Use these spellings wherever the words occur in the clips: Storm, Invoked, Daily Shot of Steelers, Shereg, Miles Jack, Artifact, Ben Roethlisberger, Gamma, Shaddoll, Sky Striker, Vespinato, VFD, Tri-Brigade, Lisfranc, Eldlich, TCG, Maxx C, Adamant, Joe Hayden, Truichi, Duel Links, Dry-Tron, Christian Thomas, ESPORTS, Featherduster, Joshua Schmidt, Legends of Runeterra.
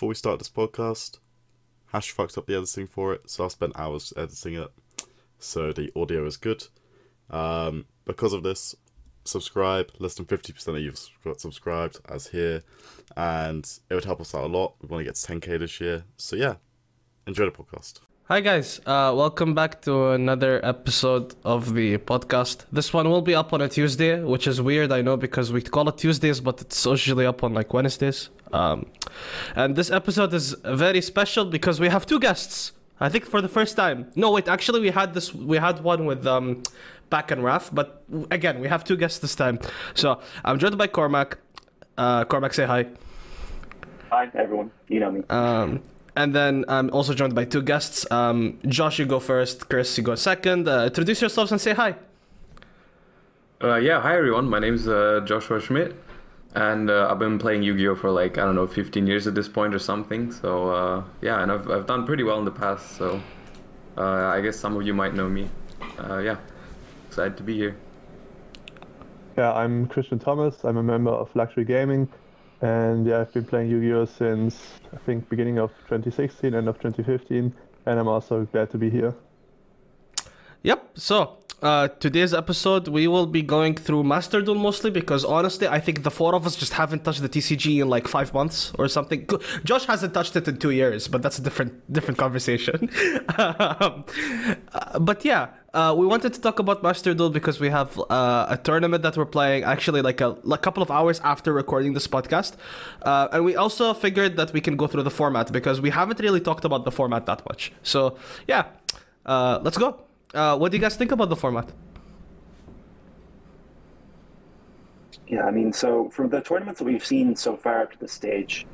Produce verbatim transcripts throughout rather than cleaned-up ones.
before we started this podcast, Hash fucked up the editing for it, so I spent hours editing it, so the audio is good. Um, because of this, subscribe. Less than fifty percent of you have subscribed, as here, and it would help us out a lot. We want to get to ten K this year, so yeah, enjoy the podcast. Hi guys, uh, welcome back to another episode of the podcast. This one will be up on a Tuesday, which is weird, I know, because we call it Tuesdays, but it's usually up on like Wednesdays. Um, and this episode is very special because we have two guests, I think for the first time. No, wait, actually we had this, we had one with um, Back and Raf, but again, we have two guests this time. So I'm joined by Cormac. Uh, Cormac, say hi. Hi, everyone. You know me. Um... And then I'm also joined by two guests. Um, Josh, you go first. Chris, you go second. Uh, introduce yourselves and say hi. Uh, yeah, hi everyone. My name's uh, Joshua Schmidt. And uh, I've been playing Yu-Gi-Oh! For like, I don't know, fifteen years at this point or something. So uh, yeah, and I've, I've done pretty well in the past. So uh, I guess some of you might know me. Uh, yeah, excited to be here. Yeah, I'm Christian Thomas. I'm a member of Luxury Gaming. And yeah, I've been playing Yu-Gi-Oh! Since, I think, beginning of twenty sixteen, end of twenty fifteen, and I'm also glad to be here. Yep, so, uh, today's episode, we will be going through Master Duel mostly, because honestly, I think the four of us just haven't touched the T C G in like five months or something. Josh hasn't touched it in two years, but that's a different, different conversation. um, but yeah. Uh, we wanted to talk about Master Duel because we have uh, a tournament that we're playing actually like a, a couple of hours after recording this podcast. Uh, and we also figured that we can go through the format because we haven't really talked about the format that much. So yeah, uh, let's go. Uh, what do you guys think about the format? Yeah, I mean, so from the tournaments that we've seen so far up to this stage,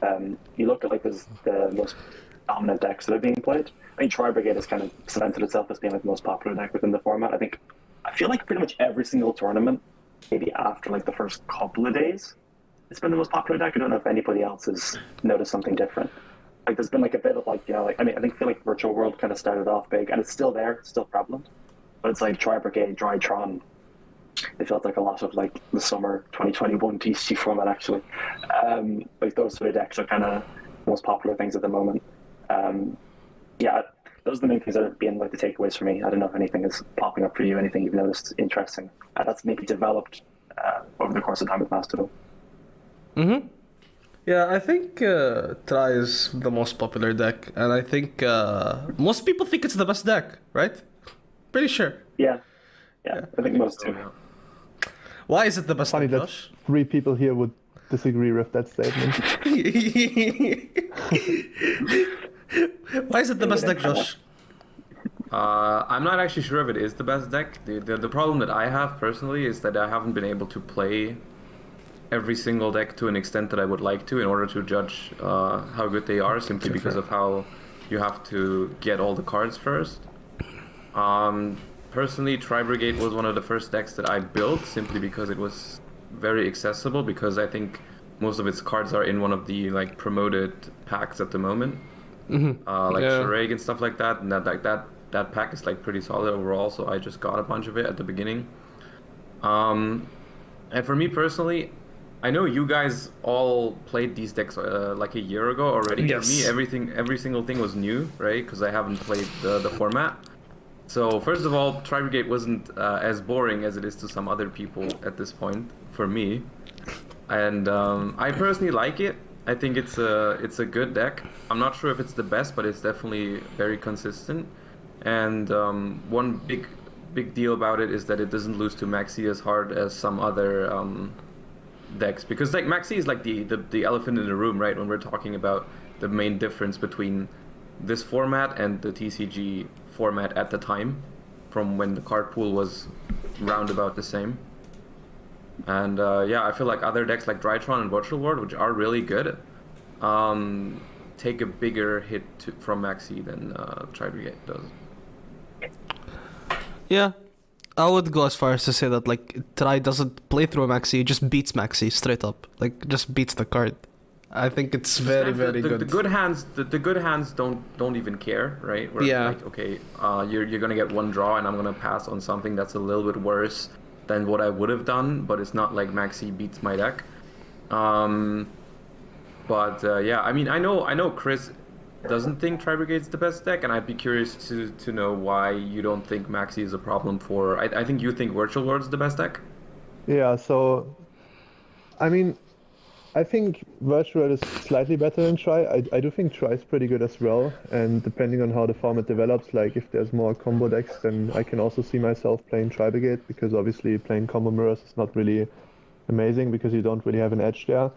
um, you look at like this, the most dominant decks that are being played. I mean, Tri-Brigade has kind of cemented itself as being like the most popular deck within the format. I think, I feel like pretty much every single tournament, maybe after like the first couple of days, it's been the most popular deck. I don't know if anybody else has noticed something different. Like there's been like a bit of like, you know, like, I mean, I think feel like Virtual World kind of started off big and it's still there, it's still prevalent, but it's like Tri-Brigade, Dry-Tron. It felt like a lot of like the summer twenty twenty-one T C G format actually. Um, like those three decks are kind of the most popular things at the moment. Um, Yeah, those are the main things that have been like the takeaways for me. I don't know if anything is popping up for you, anything you've noticed interesting uh, that's maybe developed uh, over the course of time with Master Duel. Mm-hmm. Yeah, I think uh, Tri is the most popular deck, and I think uh, most people think it's the best deck, right? Pretty sure. Yeah, yeah, yeah. I think most do. Why is it the best Funny deck, that Josh? Three people here would disagree with that statement. Why is it the best deck, Josh? Uh, I'm not actually sure if it is the best deck. The, the the problem that I have personally is that I haven't been able to play every single deck to an extent that I would like to in order to judge uh, how good they are, simply because of how you have to get all the cards first. Um, personally, Tri-Brigade was one of the first decks that I built simply because it was very accessible, because I think most of its cards are in one of the like promoted packs at the moment. Mm-hmm. uh, like yeah. Shereg and stuff like that, and that like that that pack is like pretty solid overall. So I just got a bunch of it at the beginning. Um, and for me personally, I know you guys all played these decks uh, like a year ago already. Yes. For me, everything, every single thing was new, right? Because I haven't played the, the format. So first of all, Tri-Brigade wasn't uh, as boring as it is to some other people at this point for me, and um, I personally like it. I think it's a it's a good deck. I'm not sure if it's the best, but it's definitely very consistent. And um, one big big deal about it is that it doesn't lose to Maxx C as hard as some other um, decks, because like Maxx C is like the, the the elephant in the room, right? When we're talking about the main difference between this format and the T C G format at the time, from when the card pool was roundabout the same. And uh, yeah, I feel like other decks like Dry-Tron and Virtual World, which are really good, um, take a bigger hit to, from Maxx C than uh, Tri-Brigade does. Yeah, I would go as far as to say that like Tri doesn't play through Maxx C, it just beats Maxx C straight up, like just beats the card. I think it's very the, very the, good. The good hands, the, the good hands don't don't even care, right? Where yeah. Like, okay, uh, you're you're gonna get one draw, and I'm gonna pass on something that's a little bit worse than what I would have done, but it's not like Maxx C beats my deck. Um, But uh, yeah, I mean, I know, I know Chris doesn't think Tri-Brigade's the best deck, and I'd be curious to to know why you don't think Maxx C is a problem for. I, I think you think Virtual World's the best deck. Yeah. So, I mean, I think Virtual World is slightly better than Tri. I, I do think Tri is pretty good as well, and depending on how the format develops, like if there's more combo decks, then I can also see myself playing Tri-Brigade, because obviously playing combo mirrors is not really amazing because you don't really have an edge there.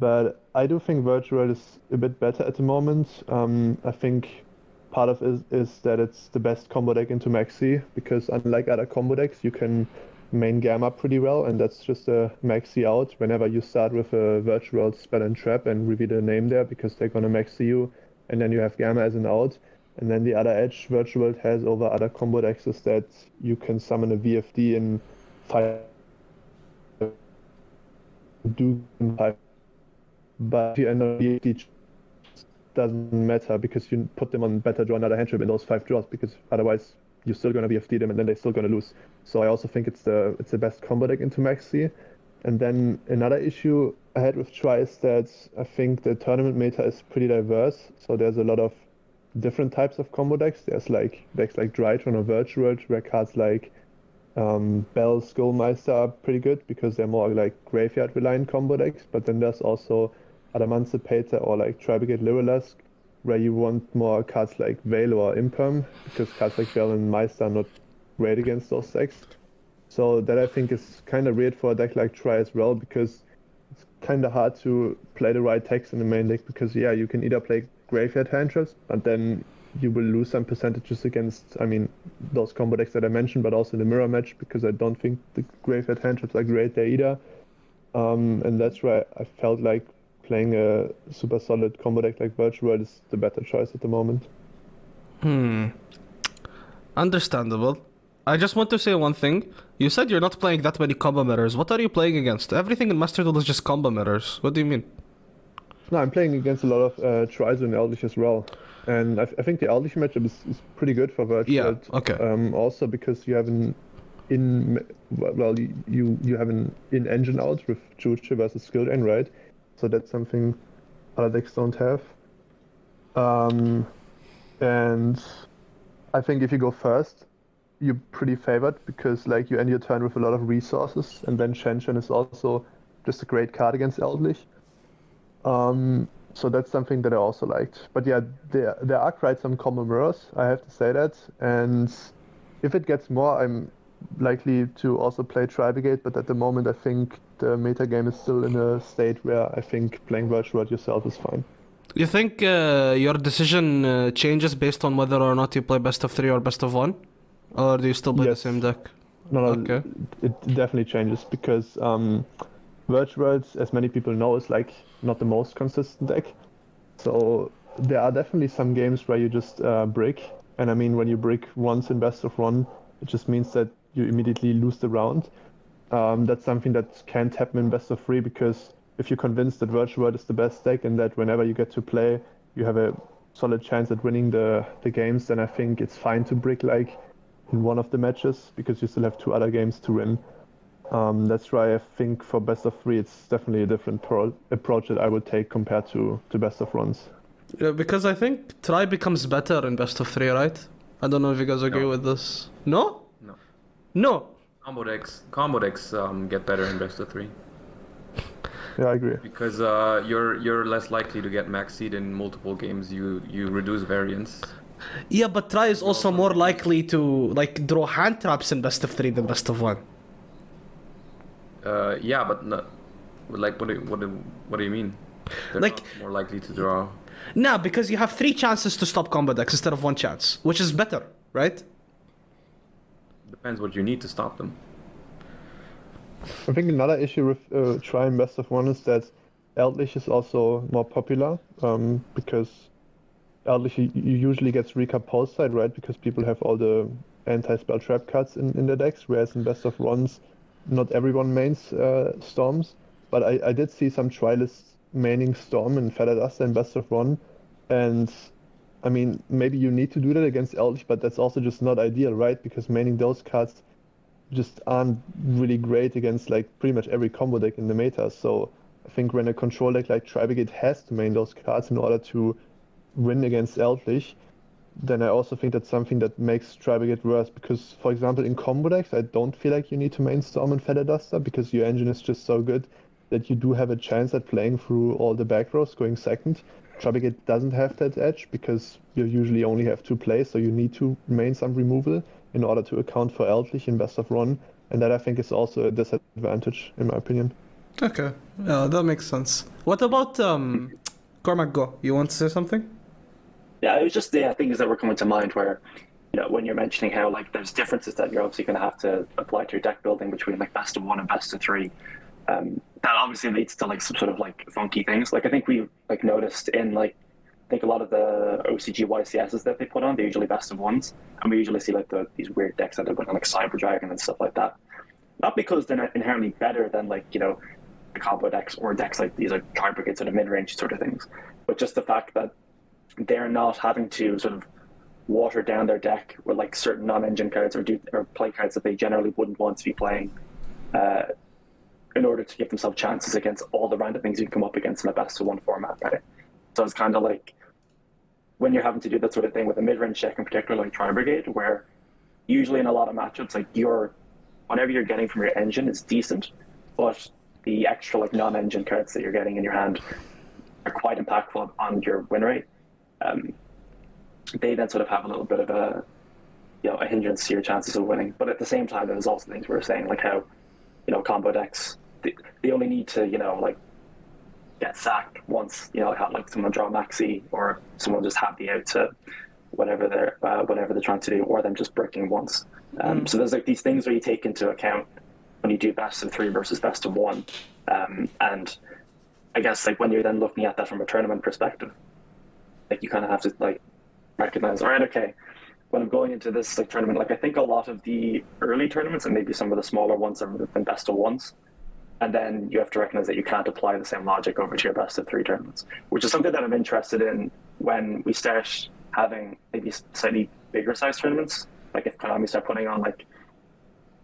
But I do think Virtual World is a bit better at the moment. Um, I think part of it is, is that it's the best combo deck into Maxx C, because unlike other combo decks, you can main Gamma pretty well, and that's just a Maxx C out whenever you start with a Virtual World spell and trap and reveal the name there, because they're going to Maxx C you, and then you have Gamma as an out. And then the other edge Virtual World has over other combo decks is that you can summon a V F D in five. Do five. But you end up it doesn't matter, because you put them on better draw another hand trip in those five draws, because otherwise you're still gonna V F D them and then they're still gonna lose. So I also think it's the it's the best combo deck into Maxx C. And then another issue I had with Tri is that I think the tournament meta is pretty diverse. So there's a lot of different types of combo decks. There's like decks like Dry-Tron or Virtual World, where cards like Um, Belle, Skull Meister are pretty good because they're more like graveyard reliant combo decks, but then there's also Adamant or like Tri-Brigade Lyrilusc, where you want more cards like Veil or Imperm, because cards like Veil and Meister are not great against those decks. So that I think is kind of weird for a deck like Tri as well, because it's kind of hard to play the right decks in the main deck, because yeah, you can either play graveyard hand traps, but then you will lose some percentages against, I mean, those combo decks that I mentioned, but also the mirror match, because I don't think the graveyard hand traps are great there either. Um, and that's why I felt like playing a super solid combo deck like Virtual World is the better choice at the moment. Hmm. Understandable. I just want to say one thing. You said you're not playing that many combo mirrors. What are you playing against? Everything in Master Duel is just combo mirrors. What do you mean? No, I'm playing against a lot of uh, Tries and Eldlich as well. And I, th I think the Eldlich matchup is, is pretty good for Virtual World. Yeah, okay. Um, also because you have an in well you you have an in engine out with Truichi versus Skilled End, right? So that's something other decks don't have. Um, and I think if you go first, you're pretty favored, because like you end your turn with a lot of resources, and then Shanshan is also just a great card against Eldlich. Um, so that's something that I also liked. But yeah, there there are quite some common mirrors, I have to say that. And if it gets more, I'm likely to also play Tri-Brigade, but at the moment I think the meta game is still in a state where I think playing Virtual World yourself is fine. You think uh, your decision uh, changes based on whether or not you play best of three or best of one? Or do you still play yes. the same deck? No, no, okay. It definitely changes, because um, Virtual World, as many people know, is like not the most consistent deck. So there are definitely some games where you just uh, brick. And I mean, when you brick once in best of one, it just means that you immediately lose the round. Um, that's something that can't happen in best of three, because if you're convinced that Virtual World is the best deck and that whenever you get to play, you have a solid chance at winning the, the games, then I think it's fine to brick like in one of the matches, because you still have two other games to win. Um, that's why I think for best of three, it's definitely a different pro approach that I would take compared to, to best of ones. Yeah, because I think Tri becomes better in best of three, right? I don't know if you guys agree no. with this. No? No. No. Combo decks, combo decks um, get better in best of three. Yeah, I agree. Because uh, you're you're less likely to get Maxx C'd in multiple games. You you reduce variance. Yeah, but Tri is also more likely to like draw hand traps in best of three than best of one. Uh, yeah, but no, like, what do, what do, what do you mean? They're like more likely to draw. Nah, because you have three chances to stop combo decks instead of one chance, which is better, right? Depends what you need to stop them. I think another issue with uh, Tri and best of one is that Eldlich is also more popular, um, because Eldlich usually gets recap pulse side, right? Because people have all the anti-spell trap cards in, in their decks, whereas in best of ones, not everyone mains uh, Storms, but I, I did see some trialists maining Storm and Featherduster in best of one, and I mean, maybe you need to do that against Eldlich, but that's also just not ideal, right? Because maining those cards just aren't really great against like pretty much every combo deck in the meta, so I think when a control deck like Tri-Brigade has to main those cards in order to win against Eldlich, then I also think that's something that makes Tri-Brigade worse, because, for example, in combo decks, I don't feel like you need to main Storm and Featherduster, because your engine is just so good that you do have a chance at playing through all the back rows going second. Tri-Brigade doesn't have that edge, because you usually only have two plays, so you need to main some removal in order to account for Eldlich in best of run, and that I think is also a disadvantage, in my opinion. Okay, uh, that makes sense. What about um, Cormac Go? You want to say something? Yeah, it was just the yeah, things that were coming to mind where, you know, when you're mentioning how, like, there's differences that you're obviously going to have to apply to your deck building between, like, best of one and best of three, um, that obviously leads to, like, some sort of, like, funky things. Like, I think we, like, noticed in, like, I think a lot of the O C G Y C Ss that they put on, they're usually best of ones, and we usually see, like, the, these weird decks that are going on, like, Cyber Dragon and stuff like that. Not because they're not inherently better than, like, you know, the combo decks or decks like these, like, Tri-Brigade sort of mid-range sort of things, but just the fact that they're not having to sort of water down their deck with like certain non-engine cards or do or play cards that they generally wouldn't want to be playing, uh, in order to give themselves chances against all the random things you come up against in a best of one format, right? So it's kind of like when you're having to do that sort of thing with a mid-range deck, in particular like Tri-Brigade, where usually in a lot of matchups, like your whatever you're getting from your engine is decent, but the extra like non-engine cards that you're getting in your hand are quite impactful on your win rate. Um, they then sort of have a little bit of a, you know, a hindrance to your chances of winning. But at the same time, there's also things we were saying, like how, you know, combo decks, they, they only need to, you know, like, get sacked once, you know, have, like someone draw Maxx C or someone just have the out to whatever they're, uh, whatever they're trying to do, or them just breaking once. Um, mm. So there's like these things where you take into account when you do best of three versus best of one. Um, and I guess like when you're then looking at that from a tournament perspective, like you kind of have to like recognize, all right, okay, when I'm going into this like tournament, like I think a lot of the early tournaments and maybe some of the smaller ones are the best of ones, and then you have to recognize that you can't apply the same logic over to your best of three tournaments, which is something that I'm interested in when we start having maybe slightly bigger size tournaments. Like if Konami start putting on like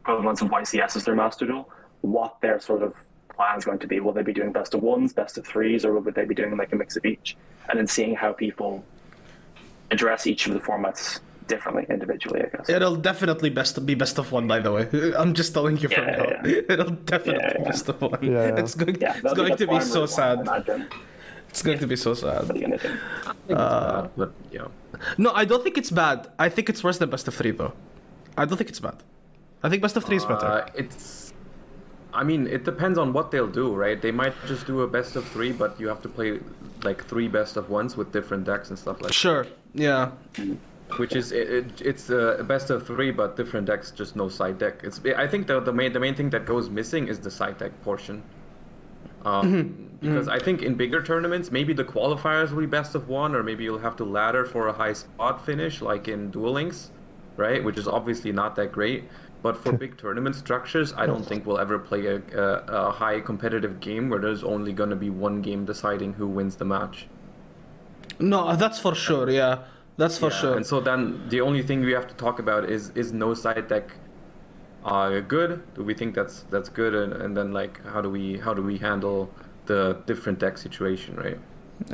equivalents of Y C S as their Master Duel, what their sort of plan is going to be. Will they be doing best of ones, best of threes, or would they be doing like a mix of each? And then seeing how people address each of the formats differently, individually, I guess. It'll definitely best be best of one, by the way. I'm just telling you from now. Yeah, yeah. It'll definitely yeah, yeah. best of one. Yeah, yeah. It's going, yeah, it's going to be so sad. It's going yeah. to be so sad. Uh, but, yeah. No, I don't think it's bad. I think it's worse than best of three, though. I don't think it's bad. I think best of three uh, is better. It's... I mean, it depends on what they'll do, right? They might just do a best of three, but you have to play like three best of ones with different decks and stuff like sure. that. Sure, yeah. Which is, it, it, it's a best of three, but different decks, just no side deck. It's, I think the, the, main, the main thing that goes missing is the side deck portion. Um, mm-hmm. Because mm-hmm. I think in bigger tournaments, maybe the qualifiers will be best of one, or maybe you'll have to ladder for a high spot finish, like in Duel Links, right? Which is obviously not that great. But for big tournament structures, I don't think we'll ever play a, a, a high competitive game where there's only going to be one game deciding who wins the match. No, that's for sure, yeah. That's for yeah. sure. And so then the only thing we have to talk about is, is no side deck uh, good? Do we think that's that's good? And, and then, like, how do we how do we handle the different deck situation, right?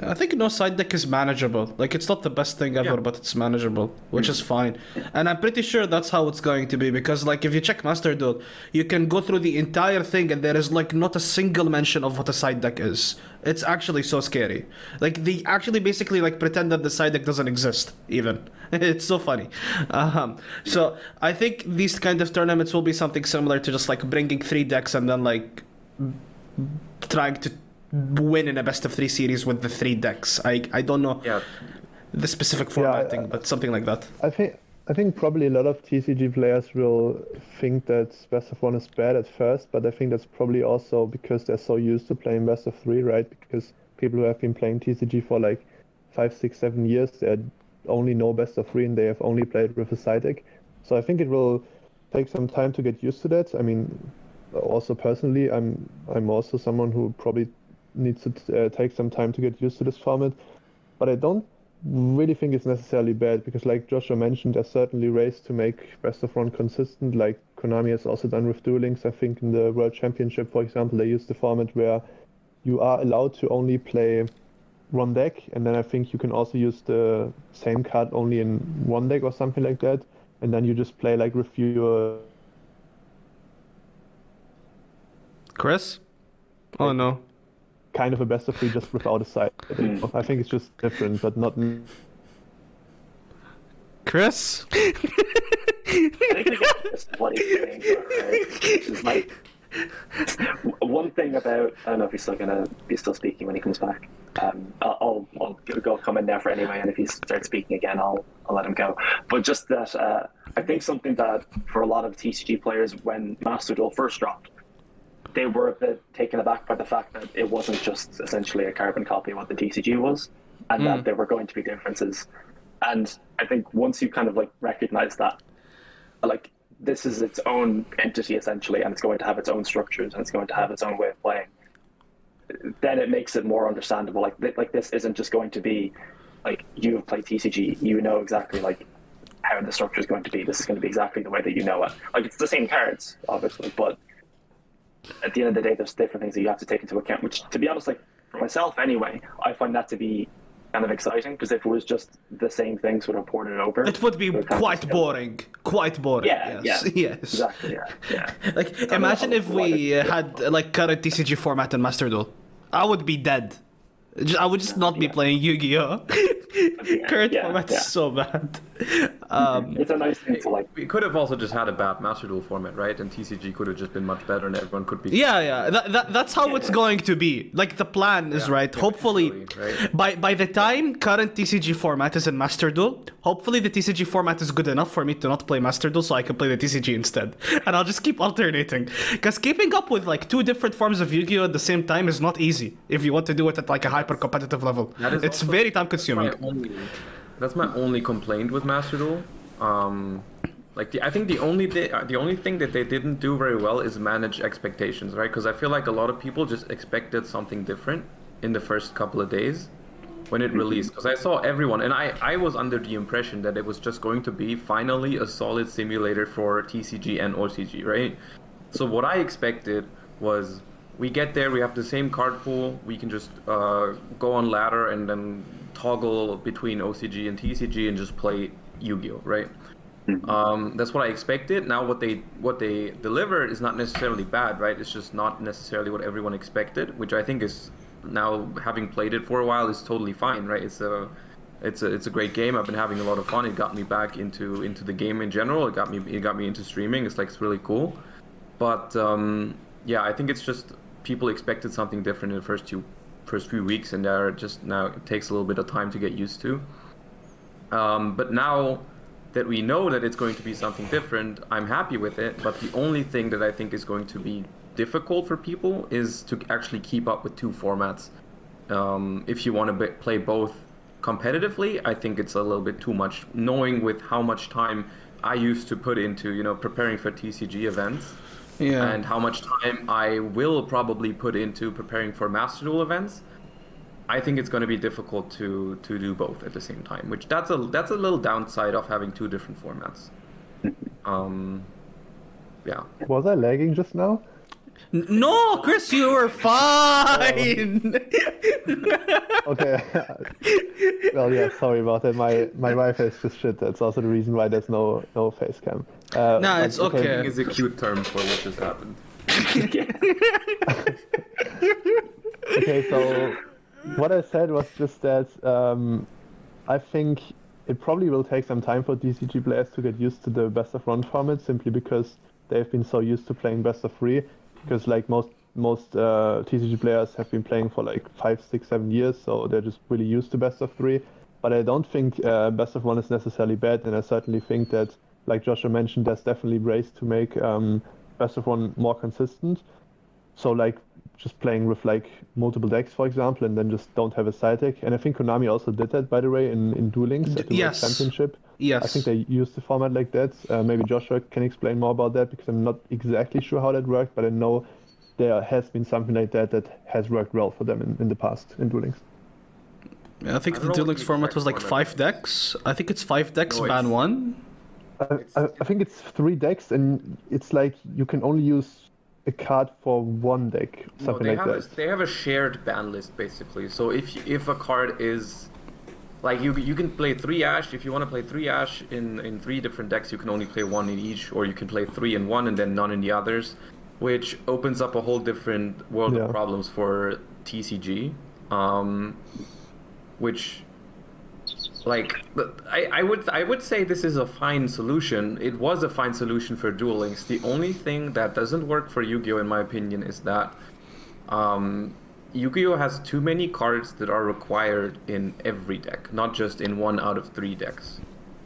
I think no side deck is manageable. Like, it's not the best thing ever, yeah. but it's manageable, which is fine. And I'm pretty sure that's how it's going to be, because, like, if you check Master Duel, you can go through the entire thing and there is, like, not a single mention of what a side deck is. It's actually so scary. Like, they actually basically, like, pretend that the side deck doesn't exist, even. It's so funny. Um, so, I think these kind of tournaments will be something similar to just, like, bringing three decks and then, like, trying to win in a best of three series with the three decks. I I don't know yeah. the specific formatting, yeah, but something like that. I think I think probably a lot of T C G players will think that best of one is bad at first, but I think that's probably also because they're so used to playing best of three, right? Because people who have been playing T C G for like five, six, seven years, they only know best of three and they have only played with a side deck. So I think it will take some time to get used to that. I mean, also personally, I'm I'm also someone who probably needs to uh, take some time to get used to this format, but I don't really think it's necessarily bad, because like Joshua mentioned, there's certainly ways to make best of one consistent, like Konami has also done with Duel Links. I think in the World Championship, for example, they used the format where you are allowed to only play one deck, and then I think you can also use the same card only in one deck or something like that, and then you just play like with your... Chris? Oh no. Kind of a best of three just without a side. I think it's just different, but not... Chris? I think we got this bloody thing, right? Which is like... One thing about, I don't know if he's still gonna be still speaking when he comes back. Um, I'll I'll go come in there for anyway, and if he starts speaking again, I'll I'll let him go. But just that, uh, I think something that for a lot of T C G players, when Master Duel first dropped, they were a bit taken aback by the fact that it wasn't just essentially a carbon copy of what the T C G was, and mm. that there were going to be differences. And I think once you kind of like recognize that, like, this is its own entity essentially, and it's going to have its own structures, and it's going to have its own way of playing, then it makes it more understandable. Like, th like this isn't just going to be like, you have played T C G, you know exactly like how the structure is going to be. This is going to be exactly the way that you know it. Like, it's the same cards, obviously, but at the end of the day, there's different things that you have to take into account, which, to be honest, like, for myself anyway, I find that to be kind of exciting, because if it was just the same thing sort of ported over, it would be quite boring. Quite boring. Yeah, yes. Yeah, yes. Exactly. Yeah, yeah. Like, I imagine mean, if we had like current T C G format in Master Duel, I would be dead. I would just not be yeah. playing Yu-Gi-Oh. Current yeah, format yeah. is so bad. Um, it's a nice thing to like. We could have also just had a bad Master Duel format, right? And T C G could have just been much better, and everyone could be. Yeah, yeah. That, that, that's how yeah, it's yeah. going to be. Like, the plan is yeah, right. Hopefully, right? by by the time yeah. current T C G format is in Master Duel, hopefully the T C G format is good enough for me to not play Master Duel, so I can play the T C G instead, and I'll just keep alternating. Because keeping up with like two different forms of Yu-Gi-Oh at the same time is not easy if you want to do it at like a high. competitive level. It's very time consuming. That's my, only, that's my only complaint with Master Duel. Um, like the, I think the only the only thing that they didn't do very well is manage expectations, right? Because I feel like a lot of people just expected something different in the first couple of days when it released. Because I saw everyone, and I I was under the impression that it was just going to be finally a solid simulator for T C G and O C G, right? So what I expected was, we get there, we have the same card pool, we can just uh, go on ladder and then toggle between O C G and T C G and just play Yu-Gi-Oh, right? Mm-hmm. Um, that's what I expected. Now what they what they delivered is not necessarily bad, right? It's just not necessarily what everyone expected, which I think is, now having played it for a while, is totally fine, right? It's a it's a it's a great game. I've been having a lot of fun. It got me back into into the game in general. It got me it got me into streaming. It's like, it's really cool. But um, yeah, I think it's just, people expected something different in the first two, first few weeks, and they're just now, it takes a little bit of time to get used to. Um, but now that we know that it's going to be something different, I'm happy with it. But the only thing that I think is going to be difficult for people is to actually keep up with two formats. Um, if you want to play both competitively, I think it's a little bit too much. Knowing with how much time I used to put into, you know, preparing for T C G events. Yeah. And how much time I will probably put into preparing for Master Duel events, I think it's going to be difficult to to do both at the same time. Which that's a that's a little downside of having two different formats. Um, yeah. Was I lagging just now? No, Chris, you were fine. Oh. Okay. Well, yeah. Sorry about that. My my wife is just shit. That's also the reason why there's no no face cam. Uh, no, it's okay. okay. I think it's a cute term for what just happened. Okay, so what I said was just that um, I think it probably will take some time for T C G players to get used to the best of one format, simply because they've been so used to playing best of three. Because like most most uh, T C G players have been playing for like five, six, seven years, so they're just really used to best of three. But I don't think uh, best of one is necessarily bad, and I certainly think that, like Joshua mentioned, there's definitely ways to make um, best of one more consistent. So like just playing with like multiple decks, for example, and then just don't have a side deck. And I think Konami also did that, by the way, in, in Duel Links at the yes. World Championship. Yes. I think they used the format like that. Uh, maybe Joshua can explain more about that, because I'm not exactly sure how that worked, but I know there has been something like that that has worked well for them in, in the past in Duel Links. Yeah, I think I the Duel Links format was like format. five decks. I think it's five decks, no, ban one. I, I think it's three decks, and it's like you can only use a card for one deck, something no, like that. A, they have a shared ban list basically. So if if a card is like you you can play three Ashe. If you want to play three Ashe in in three different decks, you can only play one in each, or you can play three in one and then none in the others, which opens up a whole different world yeah. of problems for T C G. Um, which like I I would I would say this is a fine solution. It was a fine solution for Duel Links. The only thing that doesn't work for Yu-Gi-Oh in my opinion is that um, Yu-Gi-Oh has too many cards that are required in every deck, not just in one out of three decks.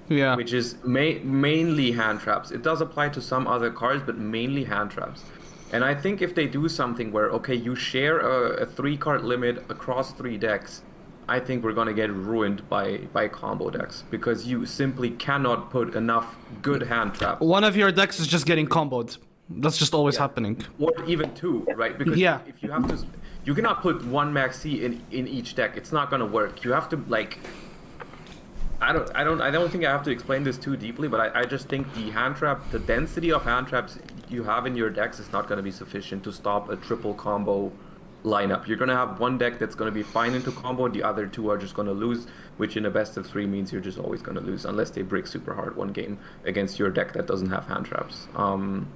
Yeah. Which is ma mainly hand traps. It does apply to some other cards, but mainly hand traps. And I think if they do something where, okay, you share a, a three-card limit across three decks, I think we're going to get ruined by, by combo decks, because you simply cannot put enough good hand traps. One of your decks is just getting comboed. That's just always yeah. happening. Or even two, right? Because yeah. if you have to... You cannot put one Maxx C in, in each deck. It's not going to work. You have to, like... I don't, I don't, I don't think I have to explain this too deeply, but I, I just think the hand trap, the density of hand traps you have in your decks is not going to be sufficient to stop a triple combo lineup. You're going to have one deck that's going to be fine into combo, the other two are just going to lose, which in a best of three means you're just always going to lose unless they break super hard one game against your deck that doesn't have hand traps. Um,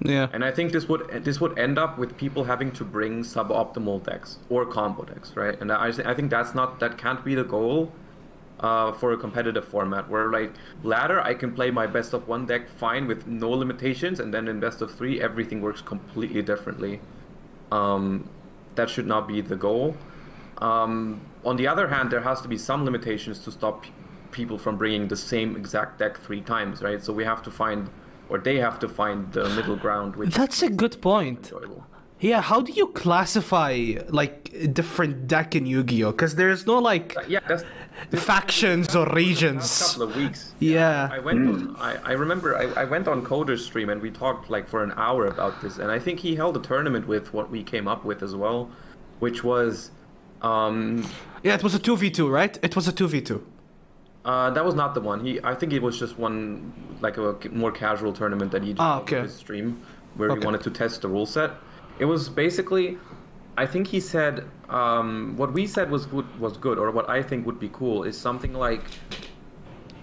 yeah. And I think this would this would end up with people having to bring suboptimal decks or combo decks, right? And I I think that's not that can't be the goal. Uh, for a competitive format where like ladder I can play my best of one deck fine with no limitations, and then in best of three everything works completely differently. Um, that should not be the goal. Um, on the other hand, there has to be some limitations to stop people from bringing the same exact deck three times, right? So we have to find, or they have to find the middle ground. Which That's a good point. Enjoyable. Yeah, how do you classify like different deck in Yu-Gi-Oh? Because there's no like uh, yeah, that's, that's, factions that's, or regions. Last couple of weeks. Yeah. yeah. I went. Mm. On, I, I remember I, I went on Coder's stream and we talked like for an hour about this, and I think he held a tournament with what we came up with as well, which was. Um, yeah, it was a two v two, right? It was a two v two. Uh, that was not the one. He, I think it was just one like a more casual tournament that he did ah, okay. on his stream where okay. he wanted to test the rule set. It was basically, I think he said, um, what we said was good, was good, or what I think would be cool is something like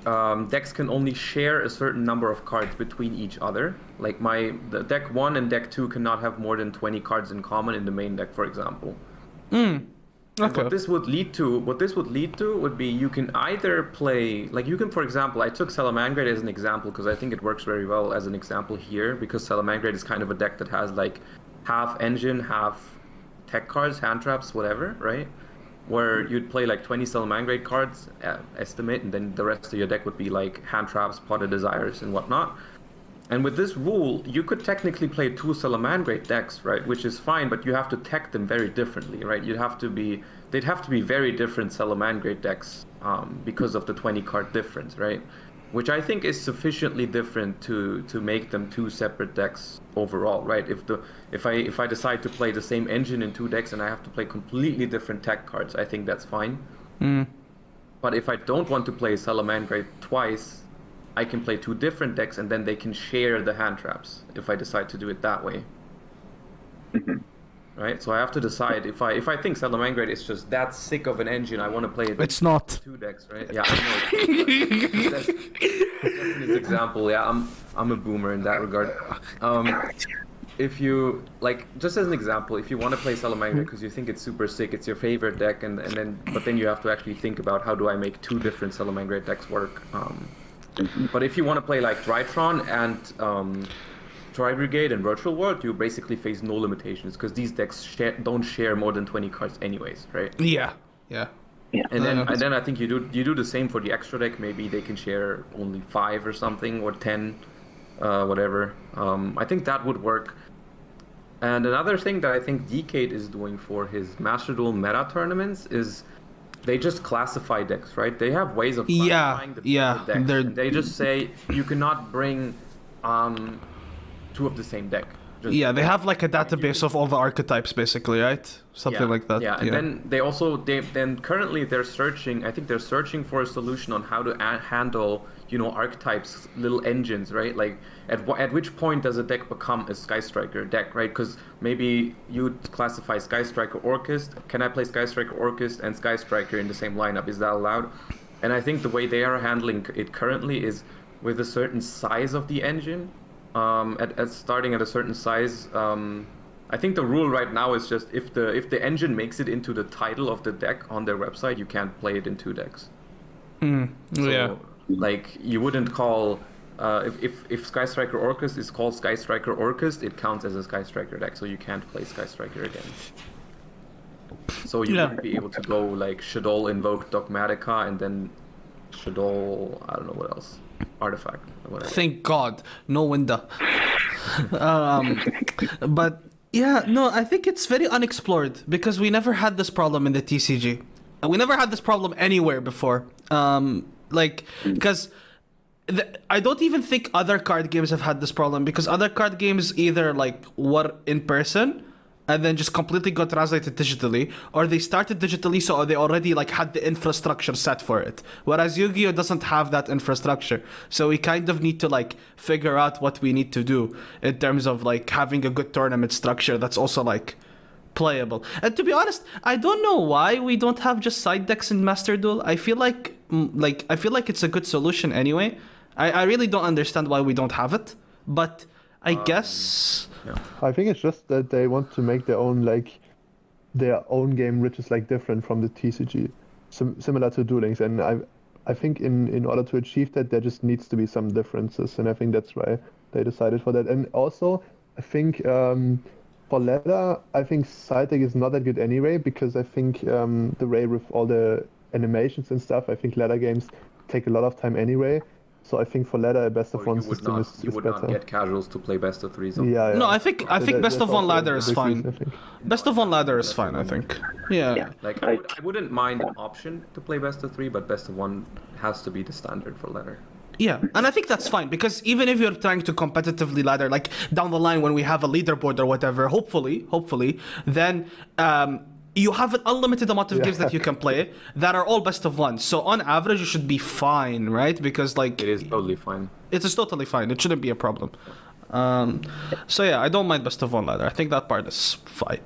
um, decks can only share a certain number of cards between each other. Like my the deck one and deck two cannot have more than twenty cards in common in the main deck, for example. Mm. Okay. What this would lead to, what this would lead to, would be you can either play like you can, for example, I took Salamangreat as an example because I think it works very well as an example here because Salamangreat is kind of a deck that has like. Half engine, half tech cards, hand traps, whatever, right? Where you'd play like twenty Salamangreat cards, uh, estimate, and then the rest of your deck would be like hand traps, potted desires, and whatnot. And with this rule, you could technically play two Salamangreat decks, right? Which is fine, but you have to tech them very differently, right? You'd have to be, they'd have to be very different Salamangreat decks um, because of the twenty card difference, right? Which I think is sufficiently different to to make them two separate decks overall, right? If the if I if I decide to play the same engine in two decks and I have to play completely different tech cards, I think that's fine. Mm. But if I don't want to play Salamangreat twice, I can play two different decks and then they can share the hand traps if I decide to do it that way. Right? So I have to decide if I if I think Salamangreat is just that sick of an engine, I want to play it. It's not two decks, right? Yeah, I know. That's, that's an example. Yeah, I'm I'm a boomer in that regard. Um, if you like, just as an example, if you want to play Salamangreat because you think it's super sick, it's your favorite deck, and and then but then you have to actually think about how do I make two different Salamangreat decks work. Um, but if you want to play like Dry-Tron and um. Tri-Brigade and Virtual World, you basically face no limitations because these decks share, don't share more than twenty cards anyways, right? Yeah, yeah. yeah. And then, and then I think you do you do the same for the extra deck. Maybe they can share only five or something or ten, uh, whatever. Um, I think that would work. And another thing that I think Decade is doing for his Master Duel meta tournaments is they just classify decks, right? They have ways of classifying yeah, the, yeah, the decks. And they just say you cannot bring. Um, Two of the same deck. Just yeah, they have like a database of all the archetypes, basically, right? Something yeah, like that. Yeah, and yeah. then they also they then currently they're searching. I think they're searching for a solution on how to handle you know, archetypes, little engines, right? Like, at at which point does a deck become a Sky Striker deck, right? Because maybe you classify Sky Striker Orcust. Can I play Sky Striker Orcust and Sky Striker in the same lineup? Is that allowed? And I think the way they are handling it currently is with a certain size of the engine, um, at, at starting at a certain size. Um, I think the rule right now is just if the if the engine makes it into the title of the deck on their website, you can't play it in two decks. Mm, so, yeah. Like, you wouldn't call, uh, if, if, if Sky Striker Orcust is called Sky Striker Orcust, it counts as a Sky Striker deck, so you can't play Sky Striker again. So you yeah. wouldn't be able to go, like, Shaddoll Invoke Dogmatica, and then Shaddoll, I don't know what else, Artifact, whatever. Thank God, no window. um, but, yeah, no, I think it's very unexplored, because we never had this problem in the T C G. We never had this problem anywhere before. Um... Like, because I don't even think other card games have had this problem, because other card games either, like, were in person and then just completely got translated digitally, or they started digitally so they already, like, had the infrastructure set for it. Whereas Yu-Gi-Oh! Doesn't have that infrastructure. So we kind of need to, like, figure out what we need to do in terms of, like, having a good tournament structure that's also, like, playable. And to be honest, I don't know why we don't have just side decks in Master Duel. I feel like like I feel like it's a good solution anyway. I, I really don't understand why we don't have it, but I um, guess yeah. I think it's just that they want to make their own, like, their own game, which is, like, different from the T C G, Sim similar to Duel Links. And I I think in in order to achieve that, there just needs to be some differences, and I think that's why they decided for that. And also I think um for ladder, I think side deck is not that good anyway, because I think um, the way with all the animations and stuff, I think ladder games take a lot of time anyway. So I think for ladder, a best of one system not, is, is you would better. Not get casuals to play best of threes. Yeah, yeah. No, I think I so think that, best of one ladder is fine. Reason, best of one ladder is fine, I think. Yeah. yeah. Like, I, would, I wouldn't mind an option to play best of three, but best of one has to be the standard for ladder. Yeah, and I think that's fine, because even if you're trying to competitively ladder, like, down the line when we have a leaderboard or whatever, hopefully, hopefully, then um, you have an unlimited amount of yeah. games that you can play that are all best of one. So on average, you should be fine, right? Because, like... It is totally fine. It is totally fine. It shouldn't be a problem. Um, so yeah, I don't mind best of one ladder. I think that part is fine.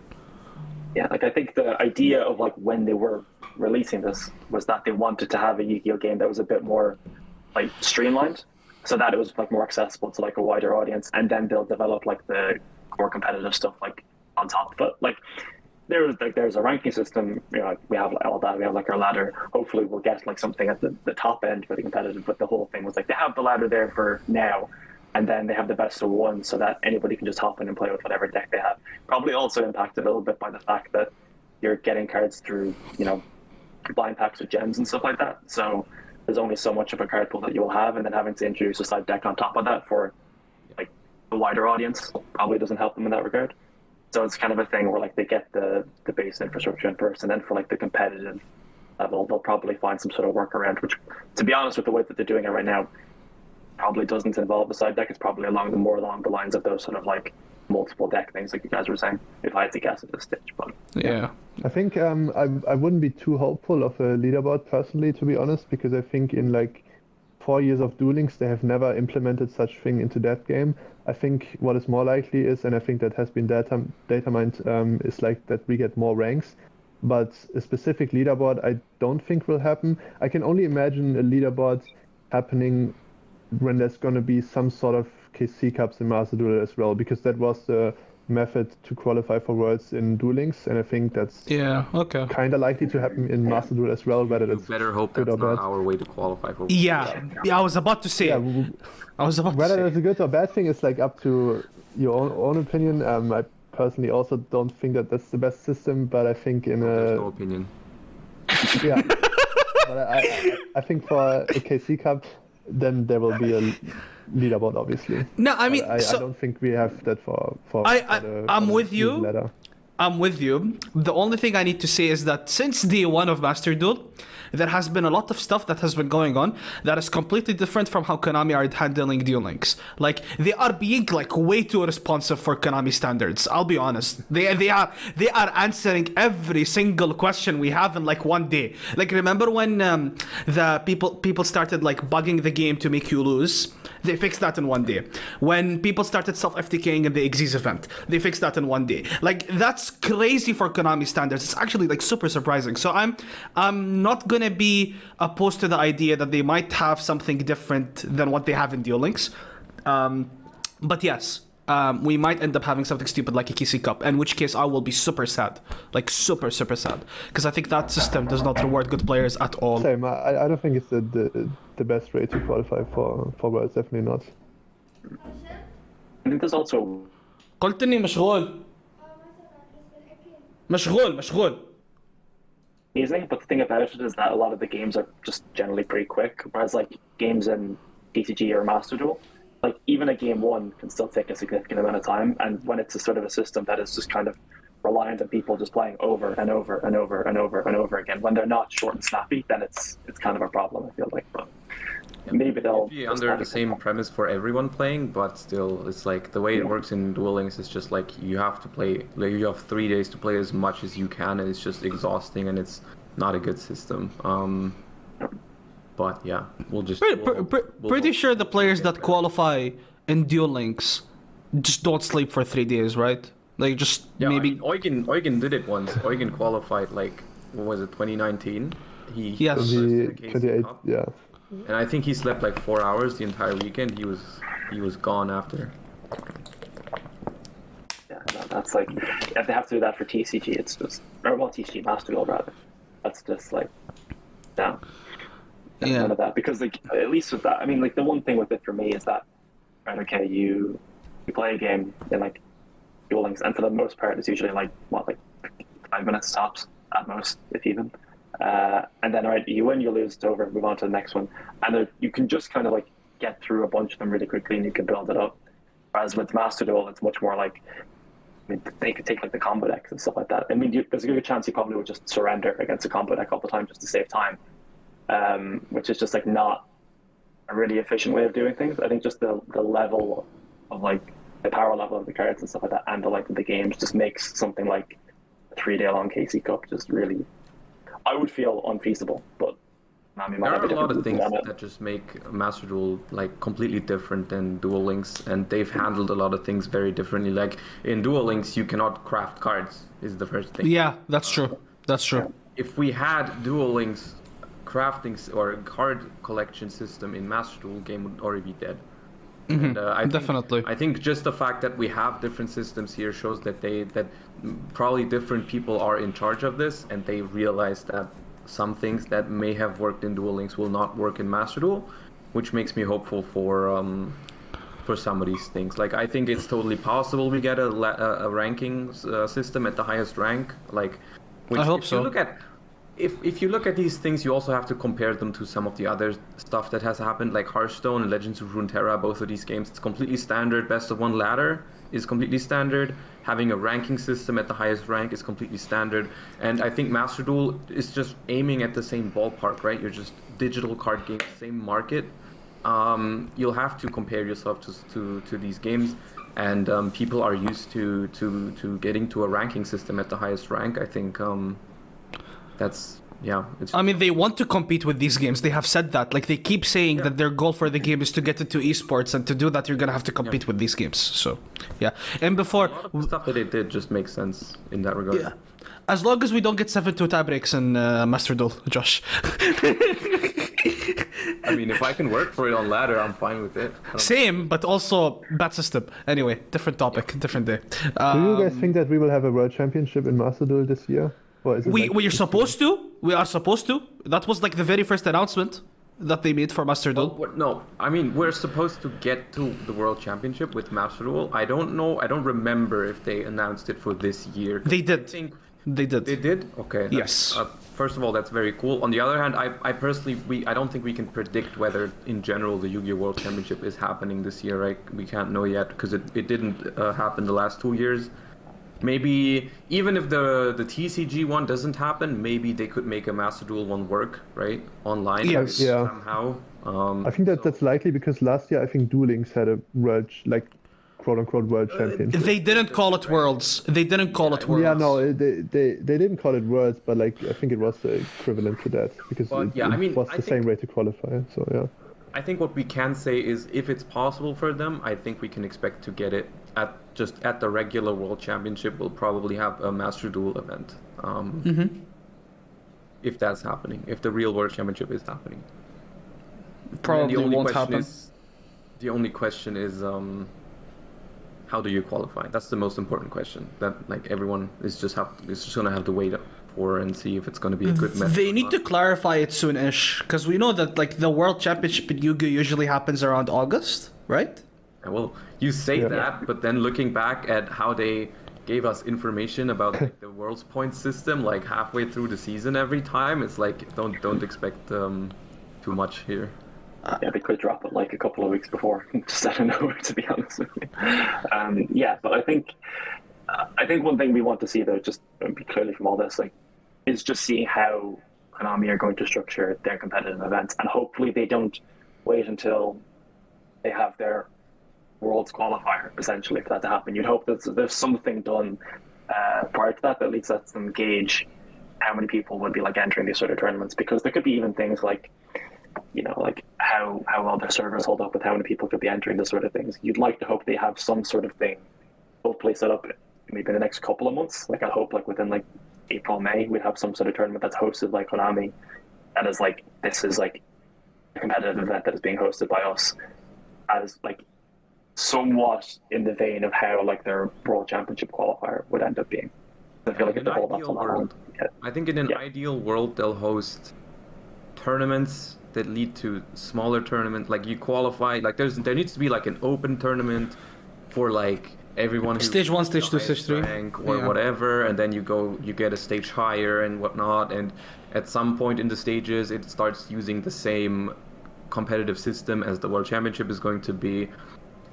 Yeah, like, I think the idea of, like, when they were releasing this was that they wanted to have a Yu-Gi-Oh game that was a bit more... like streamlined, so that it was, like, more accessible to, like, a wider audience, and then they'll develop, like, the core competitive stuff, like, on top. But, like, there's like there's a ranking system. You know, like, we have all that. We have, like, our ladder. Hopefully, we'll get, like, something at the, the top end for the competitive. But the whole thing was, like, they have the ladder there for now, and then they have the best of one, so that anybody can just hop in and play with whatever deck they have. Probably also impacted a little bit by the fact that you're getting cards through, you know, blind packs with gems and stuff like that. So there's only so much of a card pool that you will have, and then having to introduce a side deck on top of that for, like, the wider audience probably doesn't help them in that regard. So it's kind of a thing where, like, they get the, the base infrastructure in first, and then for, like, the competitive level, they'll probably find some sort of workaround, which, to be honest, with the way that they're doing it right now, probably doesn't involve the side deck. It's probably along the more along the lines of those sort of, like, multiple deck things, like you guys were saying, if I had to guess at this stage. But yeah, I think um I, I wouldn't be too hopeful of a leaderboard personally, to be honest, because I think in, like, four years of Duel Links, they have never implemented such thing into that game. I think what is more likely is, and I think that has been data data mined, um is, like, that we get more ranks, but a specific leaderboard I don't think will happen. I can only imagine a leaderboard happening when there's going to be some sort of K C Cups in Master Duel as well, because that was the method to qualify for Worlds in Duel Links, and I think that's yeah, okay. kind of likely to happen in Master Duel as well. Whether you that's better hope good that's or not bad. Our way to qualify for Worlds. Yeah, yeah, I was about to say. Yeah, I was about whether to say. It's a good or bad thing is, like, up to your own, own opinion. Um, I personally also don't think that that's the best system, but I think in well, a there's no opinion. Yeah, but I, I I think for a K C Cup, then there will be a leaderboard, obviously. No, I mean, I, so I don't think we have that for for. I, I for the, I'm for with you. Letter. I'm with you. The only thing I need to say is that since day one of Master Duel, there has been a lot of stuff that has been going on that is completely different from how Konami are handling Duel Links. Like, they are being like way too responsive for Konami standards. I'll be honest. They they are they are answering every single question we have in like one day. Like, remember when um, the people people started like bugging the game to make you lose? They fixed that in one day. When people started self-F T K ing in the Xyz event, they fixed that in one day. Like, that's crazy for Konami standards. It's actually like super surprising. So I'm I'm not gonna be opposed to the idea that they might have something different than what they have in Duel Links, um, but yes, um, we might end up having something stupid like a K C Cup, in which case I will be super sad, like super super sad, because I think that system does not reward good players at all. Same, I, I don't think it's the, the the best way to qualify for for Worlds, definitely not. I think there's also. قلت إني مشغول. مشغول مشغول. But the thing about it is that a lot of the games are just generally pretty quick, whereas like games in K C G or Master Duel, like even a game one can still take a significant amount of time, and when it's a sort of a system that is just kind of reliant on people just playing over and over and over and over and over again, when they're not short and snappy, then it's it's kind of a problem, I feel like. But maybe they'll be under the same premise for everyone playing, but still, it's like the way it works in Duel Links is just like you have to play, like you have three days to play as much as you can, and it's just exhausting, and it's not a good system. Um, but yeah, we'll just. Pretty, we'll, pre we'll, pretty we'll, sure the players that qualify in Duel Links just don't sleep for three days, right? Like just yeah, maybe. I mean, Eugen Eugen did it once. Eugen qualified like what was it, twenty nineteen? He yes, twenty eight. Yeah. And I think he slept like four hours the entire weekend. He was he was gone after. Yeah, no, that's like if they have to do that for T C G, it's just or well T C G Master Duel rather. That's just like no, yeah. None of that, because like at least with that, I mean like the one thing with it for me is that right, okay, you you play a game in like Duel Links, and for the most part it's usually like what like five minutes tops at most, if even. Uh, and then, all right, you win, you lose, it's over, move on to the next one. And there, you can just kind of like get through a bunch of them really quickly and you can build it up. Whereas with Master Duel, it's much more like, I mean, they could take like the combo decks and stuff like that. I mean, you, there's a good chance you probably would just surrender against a combo deck all the time just to save time, um, which is just like not a really efficient way of doing things. I think just the, the level of like the power level of the cards and stuff like that and the length of the games just makes something like a three day long K C Cup just really. I would feel unfeasible, but I mean, there are a lot of things that just make Master Duel like completely different than Duel Links, and they've handled a lot of things very differently. Like in Duel Links, you cannot craft cards is the first thing. Yeah, that's true. That's true. If we had Duel Links crafting or card collection system in Master Duel, game would already be dead. Mm-hmm. And, uh, I Definitely. Think, I think just the fact that we have different systems here shows that they that probably different people are in charge of this, and they realize that some things that may have worked in Duel Links will not work in Master Duel, which makes me hopeful for um, for some of these things. Like I think it's totally possible we get a a, a ranking uh, system at the highest rank. Like which, I hope if so. You look at, If if you look at these things, you also have to compare them to some of the other stuff that has happened, like Hearthstone and Legends of Runeterra. Both of these games, it's completely standard. Best of one ladder is completely standard. Having a ranking system at the highest rank is completely standard. And I think Master Duel is just aiming at the same ballpark, right? You're just digital card games, same market. Um, you'll have to compare yourself to to, to these games. And um, people are used to to to getting to a ranking system at the highest rank. I think. Um, That's, yeah. It's I mean, they want to compete with these games. They have said that. Like, they keep saying yeah. that their goal for the game is to get into esports, and to do that, you're going to have to compete yeah. with these games. So, yeah. And before... A lot of stuff that they did just makes sense in that regard. Yeah. As long as we don't get seven two tiebreaks in uh, Master Duel, Josh. I mean, if I can work for it on ladder, I'm fine with it. Same, but also bad system. Anyway, different topic, different day. Um, do you guys think that we will have a world championship in Master Duel this year? We like, we're supposed to. We are supposed to. That was like the very first announcement that they made for Master Duel. Well, no, I mean we're supposed to get to the World Championship with Master Duel. I don't know. I don't remember if they announced it for this year. They did. I think they did. They did. Okay. Yes. Uh, first of all, that's very cool. On the other hand, I I personally we I don't think we can predict whether in general the Yu-Gi-Oh World Championship is happening this year. Right? We can't know yet because it it didn't uh, happen the last two years. maybe even if the the T C G one doesn't happen, maybe they could make a Master Duel one work, right? Online, yes, yeah, somehow. Um, I think that so. that's likely because last year I think Duel Links had a world, like quote unquote world uh, championship. They didn't call it Worlds. They didn't call it Worlds. Yeah, no, they they they didn't call it Worlds, but like I think it was equivalent to that because but, it, yeah, it I mean, was I the same way to qualify. So yeah. I think what we can say is if it's possible for them, I think we can expect to get it at just at the regular World Championship. We'll probably have a Master Duel event. Um, mm-hmm. If that's happening, if the real World Championship is happening. Probably the only won't happen. Is, the only question is, um, how do you qualify? That's the most important question that like everyone is just have is just gonna have to wait up for and see if it's going to be a good match. They need to clarify it soon-ish, because we know that like the World Championship in Yu-Gi-Oh usually happens around August, right? Yeah, well, you say yeah. that, but then looking back at how they gave us information about like, the World's points system, like halfway through the season every time, it's like don't don't expect um, too much here. Yeah, they could drop it like a couple of weeks before. Just out of nowhere, to be honest with you. Um, yeah, but I think I think one thing we want to see though, just clearly from all this, like. is just seeing how Konami are going to structure their competitive events, and hopefully they don't wait until they have their Worlds qualifier, essentially, for that to happen. You'd hope that there's something done uh, prior to that that at least lets them gauge how many people would be like entering these sort of tournaments, because there could be even things like, you know, like how, how well their servers hold up with how many people could be entering this sort of things. You'd like to hope they have some sort of thing hopefully set up maybe in the next couple of months. Like I hope like within like April, May, we'd have some sort of tournament that's hosted by Konami that is like, this is like a competitive event that is being hosted by us, as like somewhat in the vein of how like their World Championship qualifier would end up being. I feel like it's a whole lot. I think in an yeah. ideal world, they'll host tournaments that lead to smaller tournaments. Like you qualify, like there's there needs to be like an open tournament for like everyone who stage one, stage two, stage three, or yeah. whatever, and then you go, you get a stage higher and whatnot. And at some point in the stages, it starts using the same competitive system as the World Championship is going to be.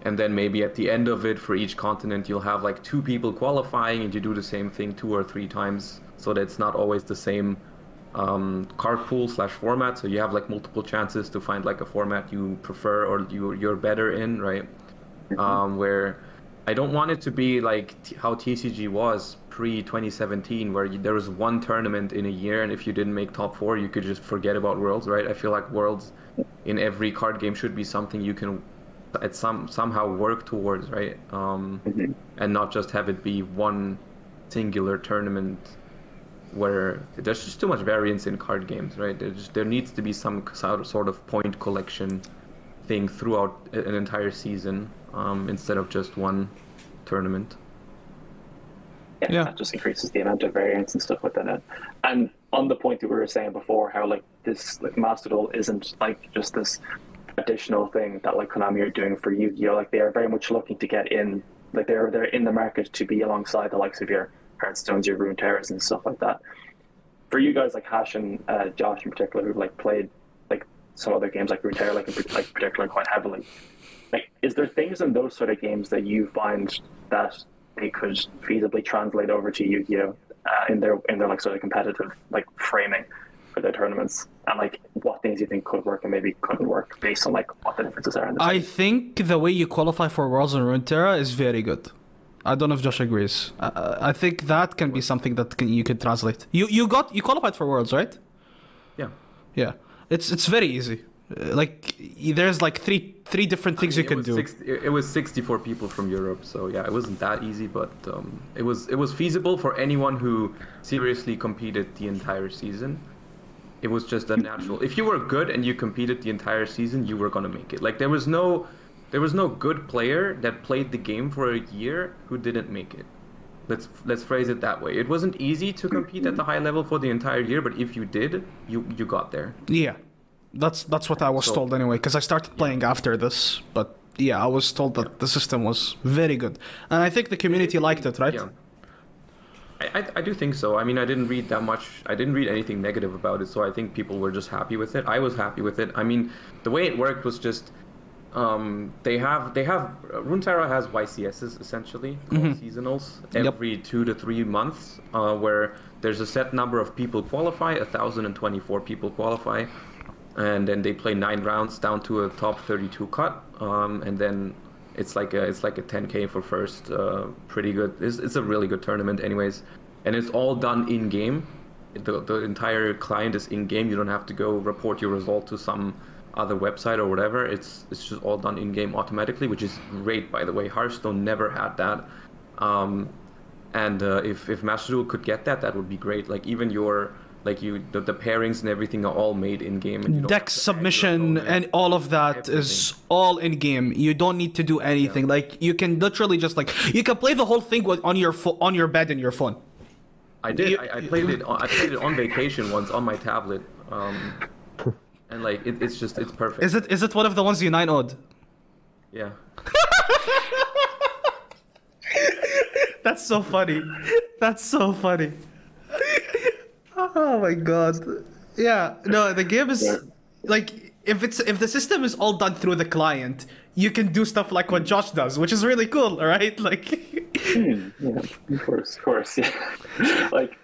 And then maybe at the end of it, for each continent, you'll have like two people qualifying, and you do the same thing two or three times, so that it's not always the same um, card pool slash format. So you have like multiple chances to find like a format you prefer or you you're better in, right? Mm-hmm. Um, where I don't want it to be like t how T C G was pre twenty seventeen, where you, there was one tournament in a year, and if you didn't make top four, you could just forget about Worlds, right? I feel like Worlds in every card game should be something you can at some somehow work towards, right? Um, mm-hmm. And not just have it be one singular tournament where there's just too much variance in card games, right? There, just, there needs to be some sort of point collection thing throughout an entire season. Um, instead of just one tournament. Yeah, yeah, that just increases the amount of variance and stuff within it. And on the point that we were saying before, how like this like Master Duel isn't like just this additional thing that like Konami are doing for Yu-Gi-Oh. Like they are very much looking to get in, like they're they're in the market to be alongside the likes of your Hearthstones, your Runeterras, and stuff like that. For you guys like Hash and uh, Josh in particular, who've like played like some other games like Runeterra, like in like particular quite heavily. Like, is there things in those sort of games that you find that they could feasibly translate over to Yu-Gi-Oh uh, in their in their like sort of competitive like framing for their tournaments, and like what things you think could work and maybe couldn't work based on like what the differences are? In the I game? think the way you qualify for Worlds in Runeterra is very good. I don't know if Josh agrees. I, I think that can be something that can, you can translate. You you got you qualified for Worlds, right? Yeah. Yeah. It's it's very easy. Like there's like three three different things I mean, you can do. Six, it was sixty-four people from Europe, so yeah, it wasn't that easy, but um it was it was feasible for anyone who seriously competed the entire season. It was just a natural, if you were good and you competed the entire season, you were gonna make it. Like there was no there was no good player that played the game for a year who didn't make it. Let's let's phrase it that way. It wasn't easy to compete at the high level for the entire year, but if you did, you you got there. Yeah. That's that's what I was so, told anyway, because I started playing yeah. after this. But yeah, I was told that yeah. the system was very good, and I think the community liked it, right? Yeah. I, I I do think so. I mean, I didn't read that much. I didn't read anything negative about it, so I think people were just happy with it. I was happy with it. I mean, the way it worked was just Um, they have they have Runeterra has Y C Ss essentially, mm-hmm. seasonals every yep. two to three months, uh, where there's a set number of people qualify. A thousand and twenty-four people qualify, and then they play nine rounds down to a top thirty-two cut, um, and then it's like a it's like a ten K for first. Uh, pretty good. It's it's a really good tournament, anyways, and it's all done in game. The the entire client is in game. You don't have to go report your result to some other website or whatever. It's it's just all done in game automatically, which is great, by the way. Hearthstone never had that, um, and uh, if if Master Duel could get that, that would be great. Like even your like you the, the pairings and everything are all made in game. And you deck submission and all of that everything. Is all in game. You don't need to do anything. Yeah. Like you can literally just like you can play the whole thing with, on your on your bed and your phone. I did. You, I, I played it. On, I played it on vacation once on my tablet. Um, And like it, it's just it's perfect. Is it is it one of the ones you nine odd? Yeah. That's so funny. That's so funny. Oh my god. Yeah. No, the game is yeah. like if it's if the system is all done through the client, you can do stuff like what Josh does, which is really cool, right? Like. mm, yeah, of course, of course, yeah. Like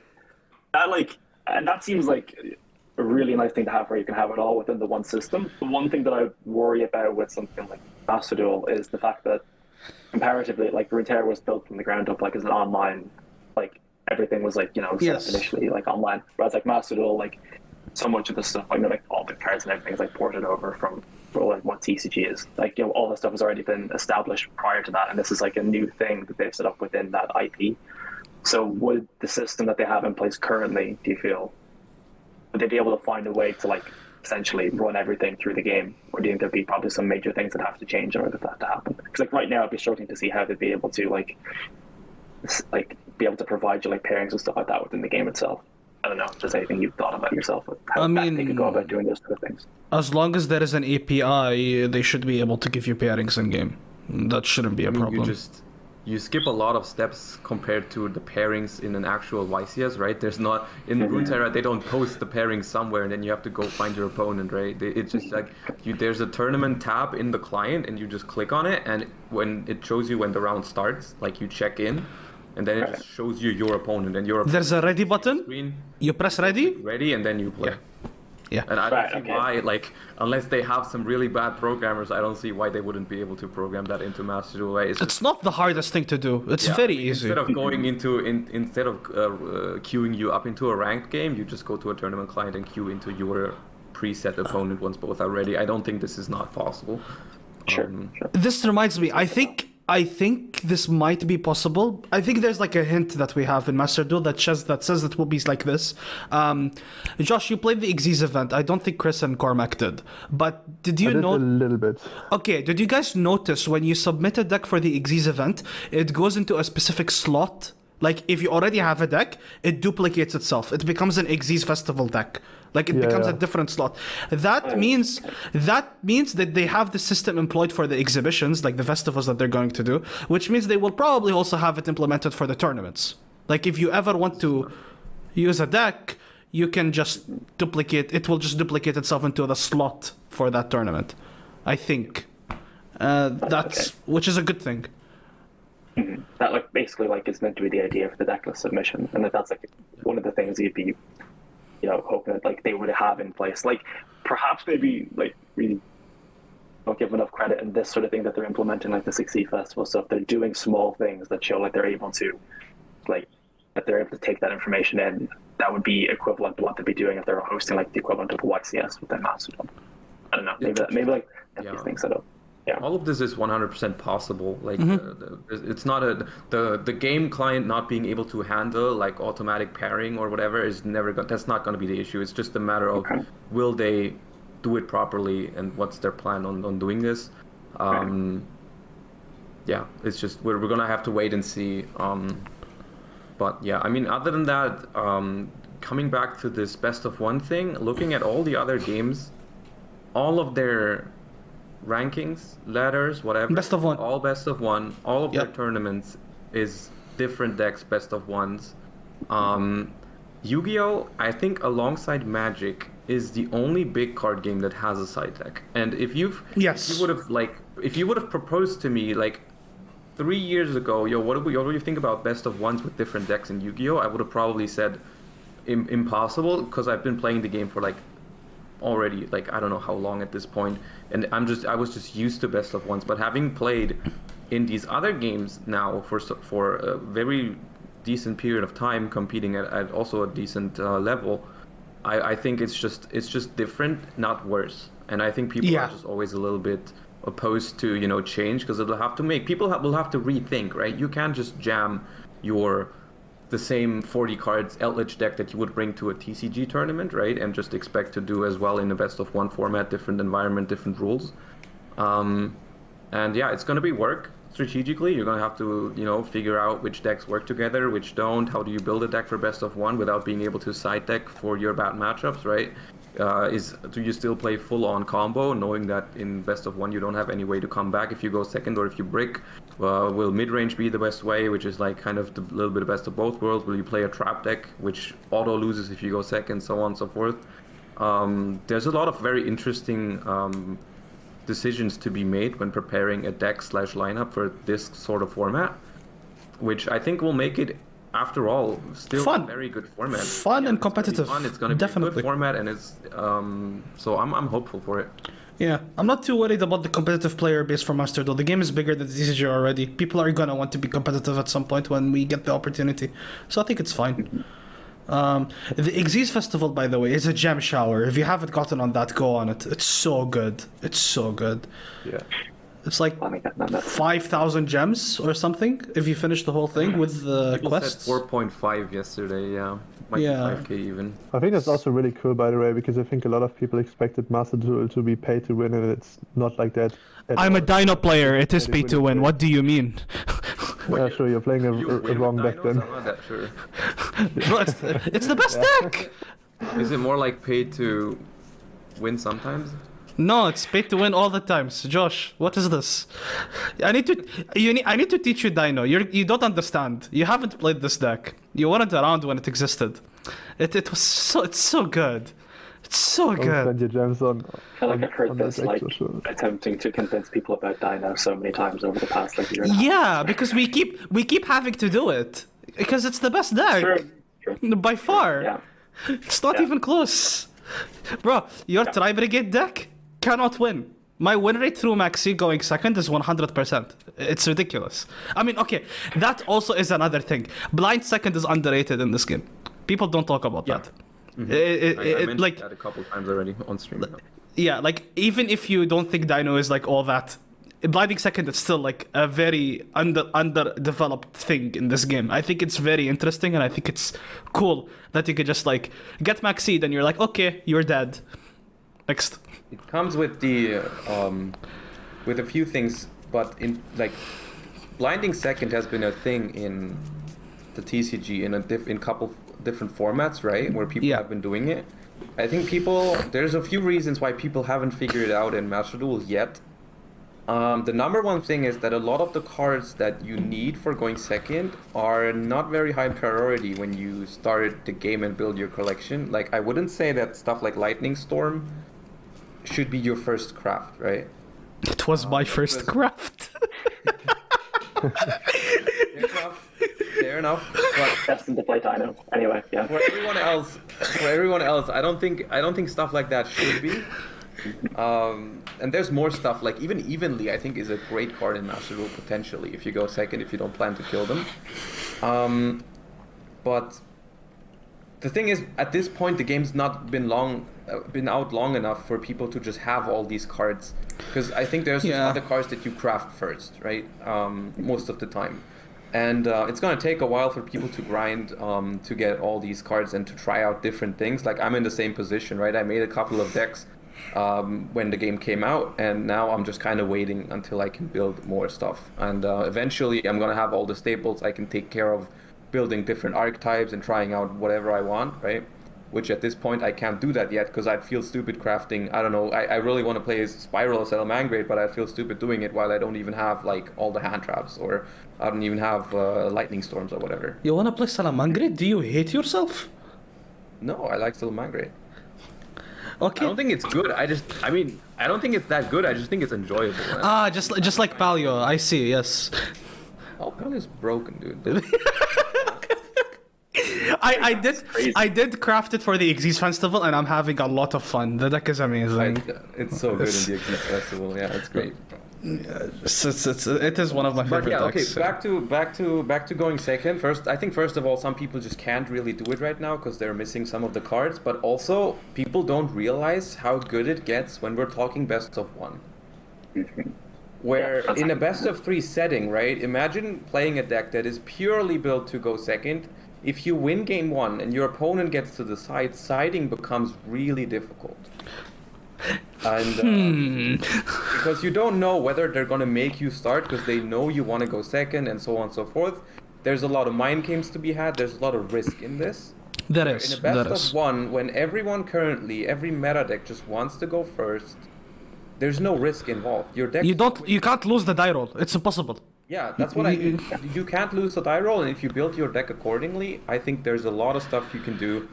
that, like, and that seems like a really nice thing to have where you can have it all within the one system. The one thing that I worry about with something like Master Duel is the fact that comparatively, like Runeterra was built from the ground up, like as an online, like everything was like, you know, yes. initially like online. Whereas like Master Duel, like so much of the stuff, like, you know, like all the cards and everything is like ported over from for, like what T C G is. Like, you know, all the stuff has already been established prior to that, and this is like a new thing that they've set up within that I P. So would the system that they have in place currently, do you feel, would they be able to find a way to like essentially run everything through the game, or do you think there'd be probably some major things that have to change in order for that to happen? Because like right now, I'd be struggling to see how they'd be able to like like be able to provide you like pairings and stuff like that within the game itself. I don't know if there's anything you've thought about yourself with how I mean, they could go about doing those sort of things. As long as there is an A P I, they should be able to give you pairings in game. That shouldn't be a problem. You just You skip a lot of steps compared to the pairings in an actual Y C S, right? There's not in Runeterra, they don't post the pairings somewhere and then you have to go find your opponent, right? It's just like you, there's a tournament tab in the client and you just click on it, and when it shows you when the round starts, like you check in, and then it just shows you your opponent and your opponent. There's a ready button. Screen. You press ready. Ready, and then you play. Yeah. Yeah, and I don't right, see okay. why, like, unless they have some really bad programmers, I don't see why they wouldn't be able to program that into Master Duel. It's, it's not the hardest thing to do. It's yeah, very instead easy. Instead of going into, in, instead of uh, uh, queuing you up into a ranked game, you just go to a tournament client and queue into your preset opponent once both are ready. I don't think this is not possible. Sure. Um, sure. This reminds me, I think, I think this might be possible. I think there's like a hint that we have in Master Duel that says that says it will be like this. Um, Josh, you played the Xyz event. I don't think Chris and Cormac did, but did you know a little bit? Okay, did you guys notice when you submit a deck for the Xyz event, it goes into a specific slot? Like if you already have a deck, it duplicates itself. It becomes an Xyz festival deck. Like it yeah, becomes yeah. a different slot. That means that means that they have the system employed for the exhibitions, like the festivals that they're going to do, which means they will probably also have it implemented for the tournaments. Like if you ever want to use a deck, you can just duplicate, it will just duplicate itself into the slot for that tournament, I think. Uh, that's, okay. which is a good thing. Mm-hmm. That like basically like is meant to be the idea for the decklist submission, and that that's like one of the things you'd be, you know, hoping that like they would have in place. Like perhaps maybe like we don't give enough credit in this sort of thing that they're implementing, like the six C festival stuff. They're doing small things that show like they're able to, like that they're able to take that information in. That would be equivalent to what they'd be doing if they were hosting like the equivalent of the Y C S with their Master Duel. I don't know. Maybe that, maybe like yeah. these things set up. Yeah. All of this is one hundred percent possible. Like, mm-hmm. the, the, it's not a the the game client not being able to handle like automatic pairing or whatever is never go, that's not going to be the issue. It's just a matter of okay. will they do it properly and what's their plan on, on doing this. Um, okay. Yeah, it's just we're we're gonna have to wait and see. Um, but yeah, I mean, other than that, um, coming back to this best of one thing, looking at all the other games, all of their rankings, ladders, whatever. Best of one. All best of one. All of yep. their tournaments is different decks, best of ones. Um, Yu-Gi-Oh, I think, alongside Magic, is the only big card game that has a side deck. And if you've yes, if you would have like if you would have proposed to me like three years ago, yo, what do we what do you think about best of ones with different decks in Yu-Gi-Oh? I would have probably said Im impossible because I've been playing the game for like already like I don't know how long at this point, and I'm just I was just used to best of ones. But having played in these other games now for for a very decent period of time, competing at, at also a decent uh, level, I, I think it's just it's just different, not worse. And I think people yeah. are just always a little bit opposed to you know change because it'll have to make people ha will have to rethink, right? You can't just jam your the same forty cards Eldlich deck that you would bring to a T C G tournament, right? And just expect to do as well in the best of one format, different environment, different rules. Um, and yeah, it's going to be work strategically. You're going to have to, you know, figure out which decks work together, which don't. How do you build a deck for best of one without being able to side deck for your bad matchups, right? Uh, is do you still play full on combo, knowing that in best of one you don't have any way to come back if you go second or if you brick? Uh, will mid range be the best way, which is like kind of the little bit of best of both worlds? Will you play a trap deck, which auto loses if you go second, so on and so forth? Um, there's a lot of very interesting um, decisions to be made when preparing a deck slash lineup for this sort of format, which I think will make it, after all, still fun. A very good format. Fun yeah, and competitive. Fun. It's going to be a good format, and it's um, so I'm I'm hopeful for it. Yeah, I'm not too worried about the competitive player base for Master Duel. The game is bigger than the T C G already. People are gonna want to be competitive at some point when we get the opportunity. So I think it's fine. Um, the Xyz Festival, by the way, is a gem shower. If you haven't gotten on that, go on it. It's so good. It's so good. Yeah. It's like five thousand gems or something if you finish the whole thing with the quests. four point five yesterday, yeah. Might yeah. be five K even. I think that's also really cool, by the way, because I think a lot of people expected Master Duel to be pay to win, and it's not like that. I'm all. a Dino player. It is pay to win. What do you mean? Yeah, sure, you're playing a, you a, a wrong deck then. I'm not that sure. No, it's, it's the best yeah. deck! Is it more like pay to win sometimes? No, it's pay to win all the times. Josh, what is this? I need to, you need, I need to teach you Dino. You're, you don't understand. You haven't played this deck. You weren't around when it existed. It, it was so, it's so good. It's so I'll good. Spend your gems on, I like on, I've heard this, like, sure. attempting to convince people about Dino so many times over the past like year and a half. Yeah, because we keep, we keep having to do it because it's the best deck sure. Sure. by far. Sure. Yeah. It's not yeah. even close, bro. Your yeah. Tri-Brigade deck cannot win. My win rate through Maxx C going second is one hundred percent. It's ridiculous. I mean, okay, that also is another thing. Blind second is underrated in this game. People don't talk about yeah. that. Mm-hmm. it, it, I, I it, like, that a couple times already on stream. Yeah, like even if you don't think Dino is like all that, blinding second is still like a very under underdeveloped thing in this game. I think it's very interesting, and I think it's cool that you could just like get Maxx C, then you're like, okay, you're dead. Next. It comes with the um, with a few things, but in like blinding second has been a thing in the T C G in a diff in couple different formats, right? Where people yeah. have been doing it. I think people there's a few reasons why people haven't figured it out in Master Duel yet. Um, the number one thing is that a lot of the cards that you need for going second are not very high priority when you start the game and build your collection. Like I wouldn't say that stuff like Lightning Storm should be your first craft, right? It was um, my first was... craft. Fair enough. Fair enough. But destined to play Dino. Anyway, yeah. For everyone else, for everyone else, I don't think I don't think stuff like that should be. Um, and there's more stuff like even evenly. I think is a great card in Master Duel potentially if you go second if you don't plan to kill them. Um, but the thing is, at this point, the game's not been long. been out long enough for people to just have all these cards, because I think there's yeah. other cards that you craft first, right? Um, most of the time, and uh, it's gonna take a while for people to grind um, to get all these cards and to try out different things. Like I'm in the same position, right? I made a couple of decks um, when the game came out, and now I'm just kind of waiting until I can build more stuff, and uh, eventually I'm gonna have all the staples. I can take care of building different archetypes and trying out whatever I want, right? Which at this point I can't do that yet because I'd feel stupid crafting. I don't know. I, I really want to play Spiral or Salamangreat, but I feel stupid doing it while I don't even have like all the hand traps, or I don't even have uh, lightning storms or whatever. You want to play Salamangreat? Do you hate yourself? No, I like Salamangreat. Okay. I don't think it's good. I just, I mean, I don't think it's that good. I just think it's enjoyable. Man. Ah, just just like Palio. I see. Yes. Oh, Palio's broken, dude. I I did I did craft it for the Xyz Festival, and I'm having a lot of fun. The deck is amazing. I, it's so good it's... in the Xyz Festival. Yeah, it's great. Yeah, it's, it's, it's, it is one of my but favorite yeah, okay, decks. Back to back to back to going second. First, I think first of all, some people just can't really do it right now because they're missing some of the cards. But also, people don't realize how good it gets when we're talking best of one. Where yeah, in a best of three setting, right? Imagine playing a deck that is purely built to go second. If you win game one and your opponent gets to the side, siding becomes really difficult. And, uh, hmm. because you don't know whether they're going to make you start because they know you want to go second and so on and so forth. There's a lot of mind games to be had. There's a lot of risk in this. That is. In a best of one, when everyone currently, every meta deck just wants to go first, there's no risk involved. Your deck you don't. You can't lose the die roll. It's impossible. Yeah, that's what I mean. You can't lose the die roll, and if you build your deck accordingly, I think there's a lot of stuff you can do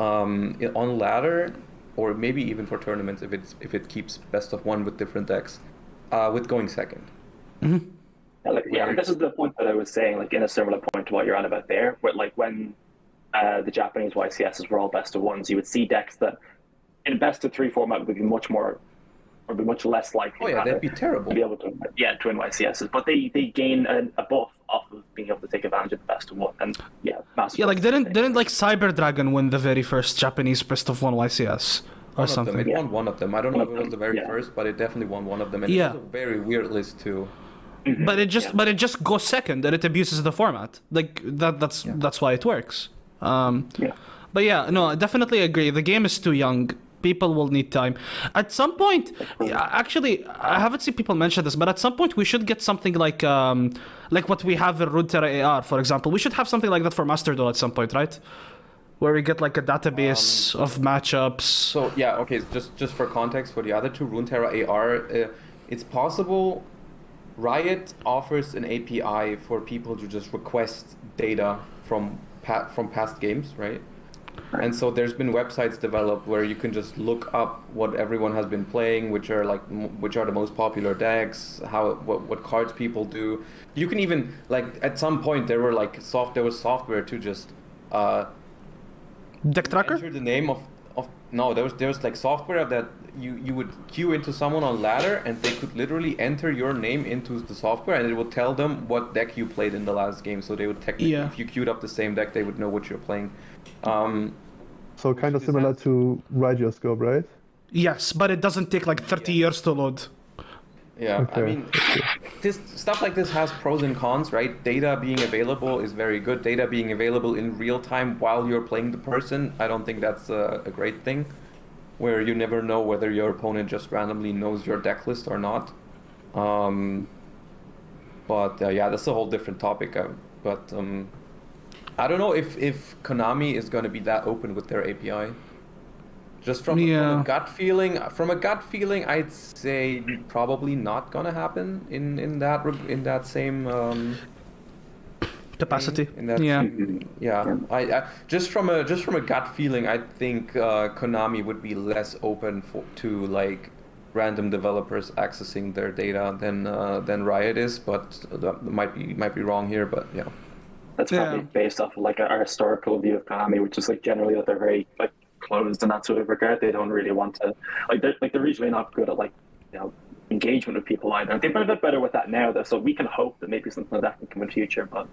um, on ladder. Or maybe even for tournaments, if it's if it keeps best of one with different decks, uh, with going second. Mm-hmm. Yeah, like, yeah, this is the point that I was saying, like in a similar point to what you're on about there. But like when uh, the Japanese Y C Ss were all best of ones, you would see decks that in a best of three format would be much more, or be much less likely. Oh yeah, that'd be terrible. To be able to yeah to win Y C Ss, but they they gain an, a buff off of being able to take advantage of the best of one, and yeah, massive. Yeah, like didn't didn't like Cyber Dragon win the very first Japanese best of one Y C S or one something? Of them. It yeah. won one of them. I don't one know if it was the very yeah. first, but it definitely won one of them. And yeah, it was a very weird list too. Mm-hmm. But it just yeah. but it just goes second, and it abuses the format. Like that that's yeah. that's why it works. Um, yeah. But yeah, no, I definitely agree. The game is too young. People will need time. At some point, actually, I haven't seen people mention this, but at some point we should get something like um, like what we have in Runeterra A R, for example. We should have something like that for Master Duel at some point, right? Where we get like a database um, of matchups. So yeah, okay. Just just for context, for the other two Runeterra A R, uh, it's possible. Riot offers an A P I for people to just request data from pa from past games, right? And so there's been websites developed where you can just look up what everyone has been playing, which are like, m which are the most popular decks, how what, what cards people do. You can even like at some point there were like soft there was software to just uh, deck tracker. Enter the name of, of no there was there was like software that you you would queue into someone on ladder and they could literally enter your name into the software and it would tell them what deck you played in the last game. So they would technically yeah. if you queued up the same deck they would know what you're playing. Um, so kind of similar that? to Radioscope, right? Yes, but it doesn't take like thirty yeah. years to load. Yeah, okay. I mean, this stuff like this has pros and cons, right? Data being available is very good. Data being available in real time while you're playing the person, I don't think that's a, a great thing, where you never know whether your opponent just randomly knows your deck list or not. Um, but uh, yeah, that's a whole different topic. Uh, but. Um, I don't know if, if Konami is going to be that open with their A P I. Just from, yeah. from a gut feeling, from a gut feeling, I'd say probably not going to happen in in that in that same um, capacity. Thing, in that yeah, same, yeah. I, I just from a just from a gut feeling, I think uh, Konami would be less open for, to like random developers accessing their data than uh, than Riot is. But that might be might be wrong here. But yeah. That's probably yeah. based off of like our historical view of Konami, which is like generally that they're very like closed in that sort of regard. They don't really want to like they're like they're usually not good at like you know engagement with people either. They're a bit better with that now though, so we can hope that maybe something like that can come in the future. But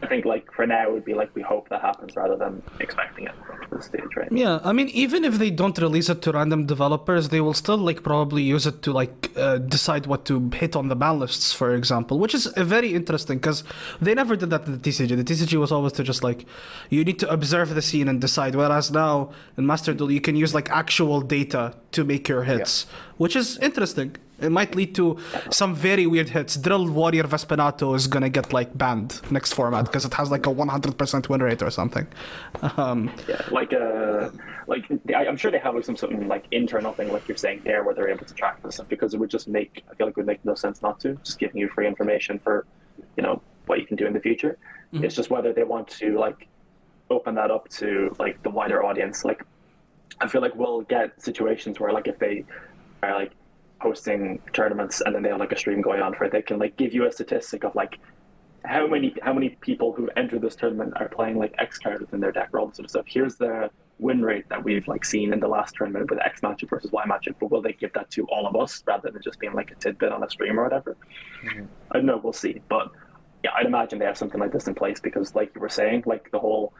I think like for now it would be like we hope that happens rather than expecting it at this stage, right? Yeah, I mean even if they don't release it to random developers, they will still like probably use it to like uh, decide what to hit on the ban lists, for example, which is uh, very interesting because they never did that in the T C G. The T C G was always to just like you need to observe the scene and decide. Whereas now in Master Duel you can use like actual data to make your hits, yeah. which is interesting. It might lead to some very weird hits. Drill Warrior Vespinato is gonna get like banned next format because it has like a one hundred percent win rate or something. Um, yeah, like uh, like I'm sure they have like some something like internal thing like you're saying there where they're able to track this stuff because it would just make I feel like it would make no sense not to just giving you free information for you know what you can do in the future. Mm-hmm. It's just whether they want to like open that up to like the wider audience. Like, I feel like we'll get situations where like if they are like hosting tournaments and then they have like a stream going on for it, they can like give you a statistic of like how many how many people who entered this tournament are playing like X card within their deck or all this sort of stuff. Here's the win rate that we've like seen in the last tournament with X matchup versus Y matchup, but will they give that to all of us rather than just being like a tidbit on a stream or whatever? Mm-hmm. I don't know, we'll see. But yeah, I'd imagine they have something like this in place because like you were saying, like the whole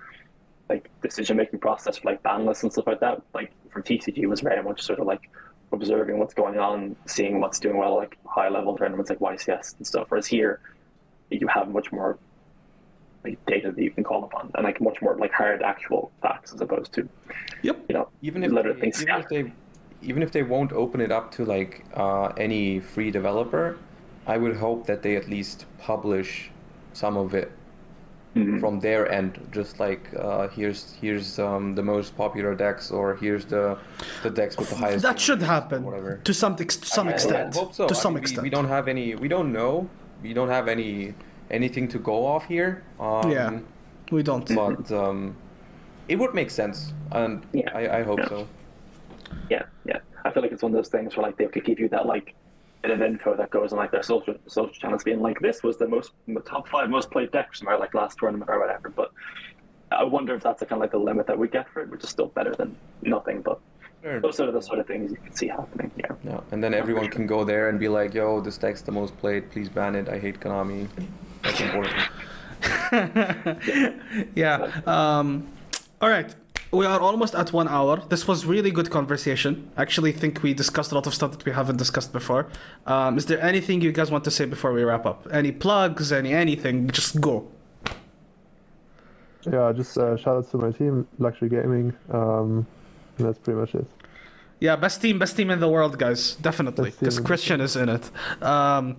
like decision making process for like ban lists and stuff like that, like for T C G was very much sort of like observing what's going on, seeing what's doing well, like high level tournaments like Y C S and stuff. Whereas here you have much more like data that you can call upon and like much more like hard actual facts as opposed to yep you know even if they, things even if they even if they won't open it up to like uh any free developer, I would hope that they at least publish some of it mm-hmm. from their end, just like uh here's here's um the most popular decks, or here's the the decks with the highest that should happen whatever. to some ex to some I, extent I hope so. to I some mean, extent we, we don't have any we don't know we don't have any anything to go off here. Um, yeah, we don't. But um, it would make sense, and yeah. I, I hope yeah. so. Yeah, yeah. I feel like it's one of those things where like they could give you that like bit of info that goes on like their social social channels, being like this was the most the top five most played decks from our like last tournament or whatever. But I wonder if that's the, kind of like the limit that we get for it, which is still better than nothing. But sure. those are the sort of things you can see happening. Yeah. Yeah. And then everyone sure. can go there and be like, "Yo, this deck's the most played. Please ban it. I hate Konami." That's important. yeah. Um, all right. We are almost at one hour. This was really good conversation. I actually think we discussed a lot of stuff that we haven't discussed before. Um, is there anything you guys want to say before we wrap up? Any plugs? Any anything? Just go. Yeah. Just uh, shout outs to my team, Luxury Gaming. Um, and that's pretty much it. Yeah. Best team. Best team in the world, guys. Definitely. Because Christian is in it. Um,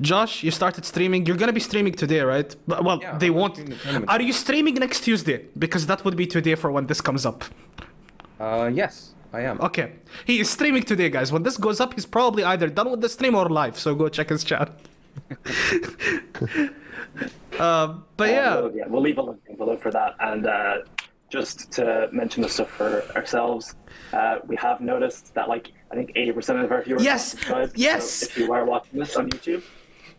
Josh, you started streaming. You're gonna be streaming today, right? Well, yeah, they won't. The Are you streaming next Tuesday? Because that would be today for when this comes up. Uh, yes, I am. Okay, he is streaming today, guys. When this goes up, he's probably either done with the stream or live. So go check his chat. uh, but yeah. Um, yeah, we'll leave a link below for that. And uh, just to mention the stuff for ourselves, uh, we have noticed that like I think eighty percent of our viewers. Yes, yes. So if you are watching this on YouTube,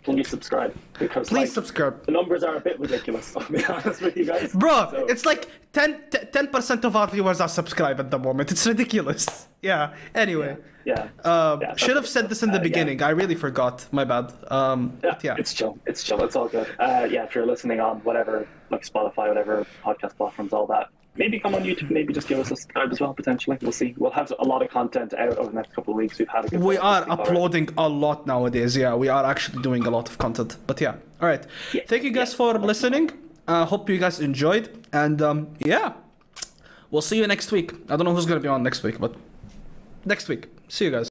please subscribe, because please like, subscribe. The numbers are a bit ridiculous, I'll be honest with you guys. Bro, so. It's like ten percent of our viewers are subscribed at the moment. It's ridiculous. Yeah, anyway. Yeah. yeah. Uh, yeah should have said this in the uh, beginning. Yeah. I really forgot. My bad. Um, yeah, yeah, it's chill. It's chill. It's all good. Uh, yeah, if you're listening on whatever, like Spotify, whatever, podcast platforms, all that, maybe come on YouTube, maybe just give us a subscribe as well, potentially. We'll see. We'll have a lot of content out over the next couple of weeks. We've had a good We are uploading already. a lot nowadays, yeah. We are actually doing a lot of content. But yeah, all right. Yeah. Thank you guys yeah. for listening. I uh, hope you guys enjoyed. And um, yeah, we'll see you next week. I don't know who's going to be on next week, but next week. See you guys.